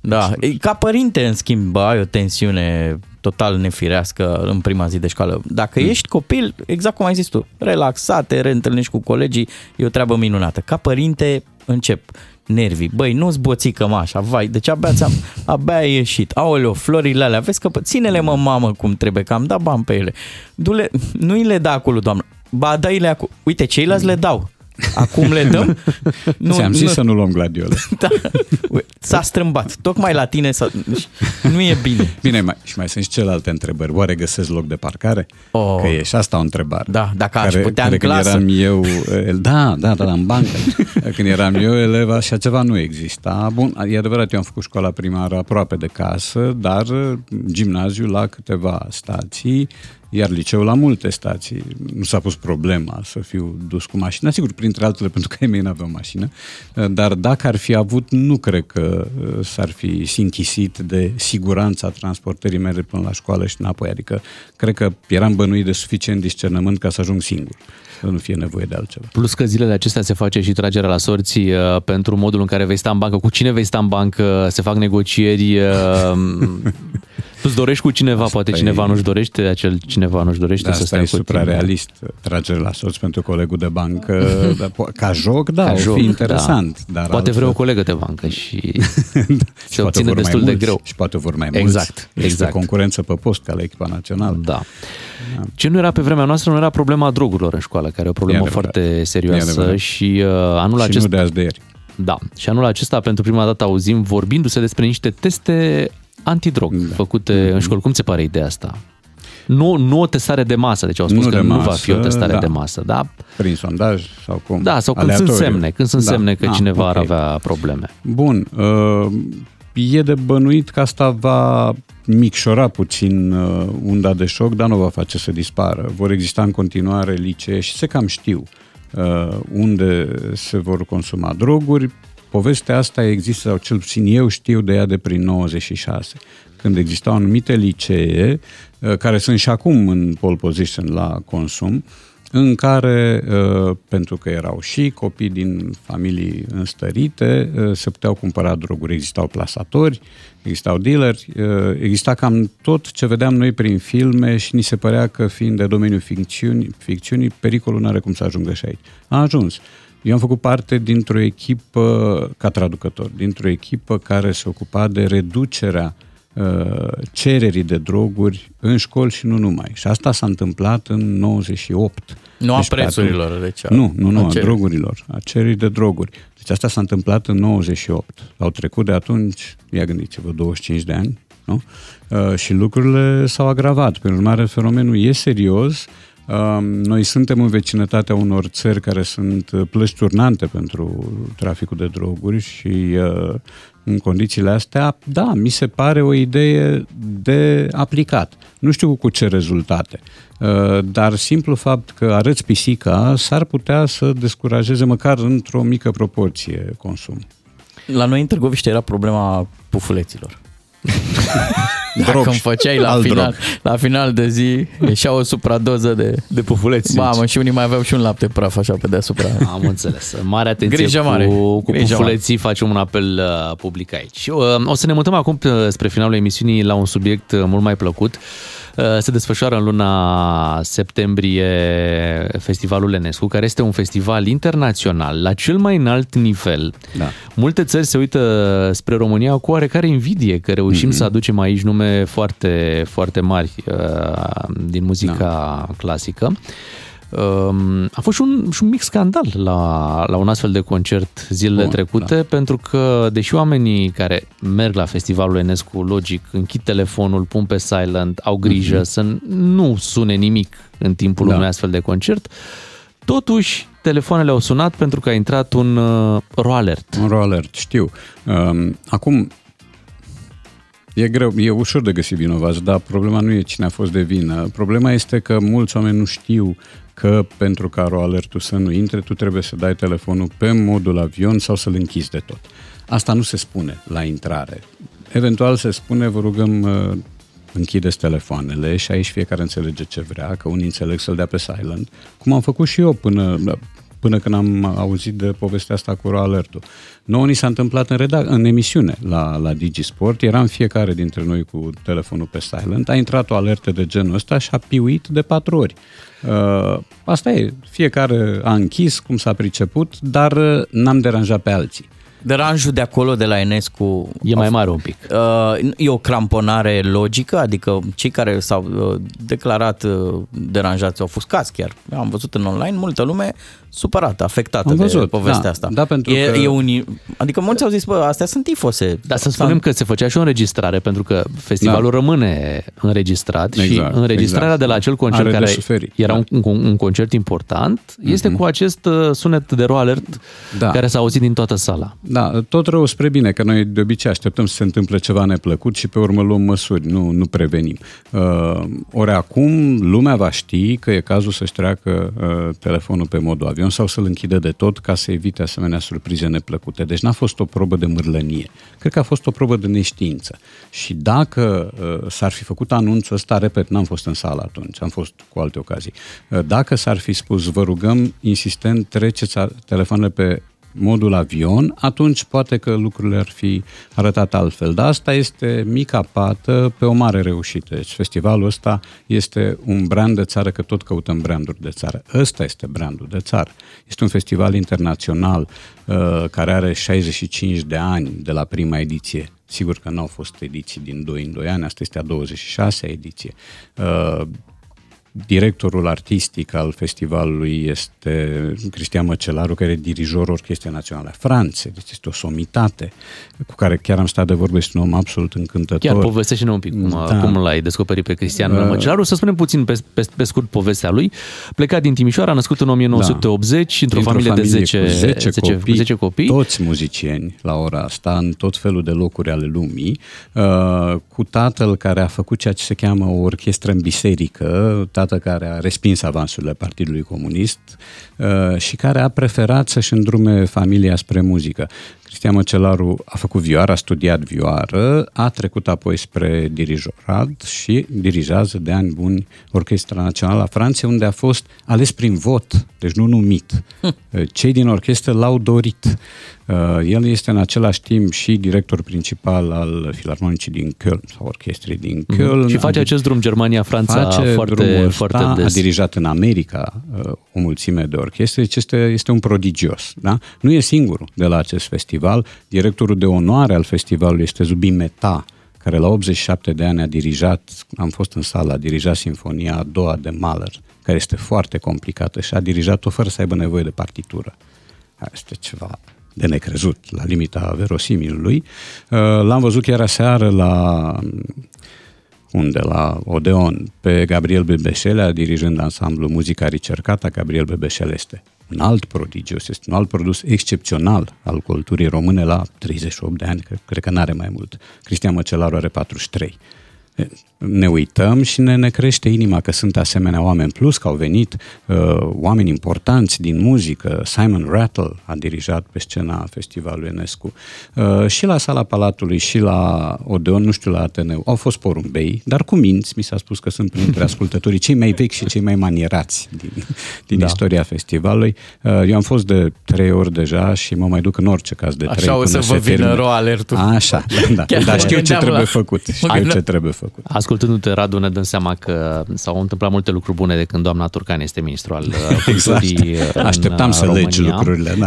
Da. Ca părinte, în schimb, ai o tensiune total nefirească în prima zi de școală. Dacă mm. ești copil, exact cum ai zis tu, relaxat, te reîntâlnești cu colegii, e o treabă minunată. Ca părinte, încep nervii. Băi, nu zboțică mă așa, vai, deci abia, ți-am, abia ai ieșit. Aoleo, florile alea, vezi că ține-le mă, mamă, cum trebuie, că am dat bani pe ele. Du-le, nu-i le da acolo, doamnă. Ba, dă-i-le acolo. Uite, ceilalți le dau. Acum le dăm? Nu, ți-am zis nu. să nu luăm gladiole. Da. S-a strâmbat. Tocmai la tine s-a... nu e bine. Bine, mai, și mai sunt și celelalte întrebări. Oare găsesc loc de parcare? Oh. Că e și asta o întrebare. Da, dacă aș care, putea care în clasă. Eram eu, da, da, da, da, în bancă. Când eram eu elev, așa ceva nu exista. Bun, e adevărat, eu am făcut școala primară aproape de casă, dar gimnaziu la câteva stații, iar liceul la multe stații. Nu s-a pus problema să fiu dus cu mașina, sigur, printre altele, pentru că ei mei n-aveau mașină, dar dacă ar fi avut, nu cred că s-ar fi sinchisit de siguranța transportării mele până la școală și înapoi, adică cred că eram bănuit de suficient discernământ ca să ajung singur, să nu fie nevoie de altceva. Plus că zilele acestea se face și tragerea la sorți pentru modul în care vei sta în bancă, cu cine vei sta în bancă, se fac negocieri... Tu-ți dorești cu cineva, asta poate cineva e... nu-și dorește, acel cineva nu-și dorește da, să stai cu tine. Asta e suprarealist, tragere la sorți pentru colegul de bancă, ca joc, da, ca o joc, fi interesant. Da. Dar poate altfel... vrea o colegă de bancă și se obține destul de mulți, greu. Și poate vor mai mulți. Exact. exact. Concurență pe post ca la echipa națională. Da. da. Ce nu era pe vremea noastră, nu era problema drogurilor în școală, care e o problemă e foarte serioasă și uh, anul și acest... nu de azi de ieri. Da. Și anul acesta, pentru prima dată, auzim vorbindu-se despre niște teste antidrog da. făcute în școli. Cum ți se pare ideea asta? Nu, nu o testare de masă, deci au spus nu că masă, nu va fi o testare da. de masă, da? Prin sondaj sau cum? Da, sau când aleatoriu. sunt semne, când sunt da. semne că ah, cineva okay. ar avea probleme. Bun, e de bănuit că asta va micșora puțin unda de șoc, dar nu va face să dispară. Vor exista în continuare licee și se cam știu unde se vor consuma droguri. Povestea asta există, sau cel puțin eu știu de ea de prin nouăzeci și șase, când existau anumite licee, care sunt și acum în pole position la consum, în care, pentru că erau și copii din familii înstărite, se puteau cumpăra droguri. Existau plasatori, existau dealeri, exista cam tot ce vedeam noi prin filme și ni se părea că, fiind de domeniul ficțiunii, ficțiunii pericolul nu are cum să ajungă și aici. A ajuns. Eu am făcut parte dintr-o echipă, ca traducător, dintr-o echipă care se ocupa de reducerea cererii de droguri în școli și nu numai. Și asta s-a întâmplat în nouăzeci și opt. Nu a deci prețurilor, deci... Nu, nu, nu, a, a drogurilor, a cererii de droguri. Deci asta s-a întâmplat în nouăzeci și opt. Au trecut de atunci, ia gândiți-vă, douăzeci și cinci de ani, nu? Uh, și lucrurile s-au agravat. Prin urmare, fenomenul e serios. Uh, noi suntem în vecinătatea unor țări care sunt plăci turnante pentru traficul de droguri și... Uh, în condițiile astea, da, mi se pare o idee de aplicat. Nu știu cu ce rezultate, dar simplu fapt că arăți pisica s-ar putea să descurajeze măcar într-o mică proporție consum. La noi în Târgoviște era problema pufuleților. Dacă îmi făceai la final, la final de zi, ieșea o supradoză de, de pufuleți. Mamă, și unii mai aveau și un lapte praf așa pe deasupra. Am înțeles. Mare atenție Grijă cu, mare. cu pufuleții, facem un apel public aici. O să ne mutăm acum spre finalul emisiunii la un subiect mult mai plăcut. Se desfășoară în luna septembrie Festivalul Enescu, care este un festival internațional, la cel mai înalt nivel. Da. Multe țări se uită spre România cu oarecare invidie că reușim mm-hmm. să aducem aici nume foarte, foarte mari din muzica da. clasică. A fost și un, și un mic scandal la, la un astfel de concert zilele Bun, trecute, da. pentru că, deși oamenii care merg la Festivalul Enescu, logic, închid telefonul, pun pe silent, au grijă mm-hmm. să nu sune nimic în timpul da. unui astfel de concert, totuși telefoanele au sunat pentru că a intrat un uh, raw alert. Un raw alert, știu. Um, acum... E greu, e ușor de găsit vinovați, dar problema nu e cine a fost de vină. Problema este că mulți oameni nu știu că pentru ca raw alert-ul să nu intre, tu trebuie să dai telefonul pe modul avion sau să-l închizi de tot. Asta nu se spune la intrare. Eventual se spune, vă rugăm, închideți telefoanele, și aici fiecare înțelege ce vrea, că unii înțeleg să-l dea pe silent, cum am făcut și eu până... până când am auzit de povestea asta cu raw alert-ul. Nouă ni s-a întâmplat în, redac- în emisiune la, la DigiSport, eram fiecare dintre noi cu telefonul pe silent, a intrat o alertă de genul ăsta și a piuit de patru ori. Uh, asta e, fiecare a închis cum s-a priceput, dar n-am deranjat pe alții. Deranjul de acolo, de la Enescu... E mai mare un pic. E o cramponare logică, adică cei care s-au declarat deranjați au fost cați chiar. Am văzut în online multă lume supărată, afectată de povestea da, asta. Da, pentru e, că... e un... Adică mulți au zis, bă, astea sunt tifose. Dar să spunem că se făcea și o înregistrare, pentru că festivalul da. rămâne înregistrat exact, și înregistrarea exact. de la acel concert Are care era da. un, un, un concert important, mm-hmm. este cu acest sunet de raw alert da. care s-a auzit din toată sala. Da, tot rău spre bine, că noi de obicei așteptăm să se întâmple ceva neplăcut și pe urmă luăm măsuri, nu, nu prevenim. Uh, ori acum lumea va ști că e cazul să-și treacă uh, telefonul pe modul avion sau să-l închidă de tot ca să evite asemenea surprize neplăcute. Deci n-a fost o probă de mârlănie. Cred că a fost o probă de neștiință. Și dacă uh, s-ar fi făcut anunțul ăsta, repet, n-am fost în sală atunci, am fost cu alte ocazii. Uh, dacă s-ar fi spus, vă rugăm, insistent, treceți telefoanele pe modul avion, atunci poate că lucrurile ar fi arătat altfel. Dar asta este mica pată pe o mare reușită. Deci festivalul ăsta este un brand de țară, că tot căutăm branduri de țară. Ăsta este brandul de țară. Este un festival internațional uh, care are șaizeci și cinci de ani de la prima ediție. Sigur că n-au fost ediții din doi în doi ani, asta este a douăzeci și șasea ediție. Uh, Directorul artistic al festivalului este Cristian Măcelaru, care e dirijorul Orchestrei Naționale a Franței. Deci este o somitate cu care chiar am stat de vorbă, este un om absolut încântător. Chiar povestește-ne un pic cum, da. cum l-ai descoperit pe Cristian uh, Măcelaru. Să spunem puțin pe, pe, pe scurt povestea lui. Plecat din Timișoara, născut în o mie nouă sute optzeci, da. într-o familie, familie de zece, zece, copii, zece copii. Toți muzicieni la ora asta, în tot felul de locuri ale lumii, uh, cu tatăl care a făcut ceea ce se cheamă o orchestră în biserică, care a respins avansurile Partidului Comunist uh, și care a preferat să-și îndrume familia spre muzică. Cristian Măcelaru a făcut vioară, a studiat vioară, a trecut apoi spre dirijorat și dirijează de ani buni Orchestra Națională a Franței, unde a fost ales prin vot, deci nu numit. Cei din orchestră l-au dorit. El este în același timp și director principal al Filarmonicii din Köln, sau orchestrei din Köln. Și face acest drum Germania-Franța foarte, foarte ăsta, des. A dirijat în America o mulțime de orchestre, deci este, este un prodigios. Da? Nu e singurul de la acest festival. Directorul de onoare al festivalului este Zubin Mehta, care la optzeci și șapte de ani a dirijat, am fost în sală, a dirijat Sinfonia a doua de Mahler, care este foarte complicată și a dirijat-o fără să aibă nevoie de partitură. Este ceva de necrezut, la limita verosimilului. L-am văzut chiar aseară la... unde la Odeon, pe Gabriel Bebeșelea, dirijând ansamblu Muzica Ricercata. Gabriel Bebeșel este un alt prodigios, este un alt produs excepțional al culturii române la treizeci și opt de ani, cred, cred că n-are mai mult. Cristian Măcelaru are patruzeci și trei. Ne uităm și ne, ne crește inima că sunt asemenea oameni, plus că au venit uh, oameni importanți din muzică. Simon Rattle a dirijat pe scena Festivalului Enescu uh, și la Sala Palatului și la Odeon, nu știu, la Ateneu. Au fost porumbei, dar cu minți, mi s-a spus că sunt printre ascultătorii cei mai vechi și cei mai manierați din, din da. istoria festivalului. Uh, eu am fost de trei ori deja și mă mai duc în orice caz de trei. Așa o să vă vină ro alertul. Așa, da, da. dar știu ce trebuie făcut. Știu ce trebuie făcut. Ascultându-te, Radu, ne dăm seama că s-au întâmplat multe lucruri bune de când doamna Turcan este ministru al culturii. Exact. Așteptam să România. Legi lucrurile, da.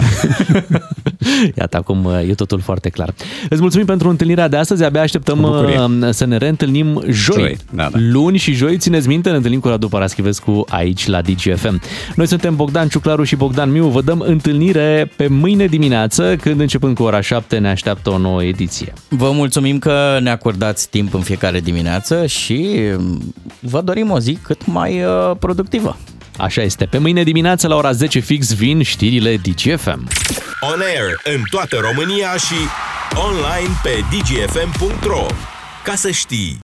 Iată, acum e totul foarte clar. Îți mulțumim pentru întâlnirea de astăzi. Abia așteptăm să ne reîntâlnim joi. joi da, da. Luni și joi, țineți minte, ne întâlnim cu Radu Paraschivescu aici la Digi F M. Noi suntem Bogdan Ciuclaru și Bogdan Miu. Vă dăm întâlnire pe mâine dimineață, când începând cu ora șapte ne așteaptă o nouă ediție. Vă mulțumim că ne acordați timp în fiecare dimineață și vă dorim o zi cât mai productivă. Așa este. Pe mâine dimineață la ora zece fix vin știrile Digi F M. On Air în toată România și online pe digi f m punct r o. Ca să știi!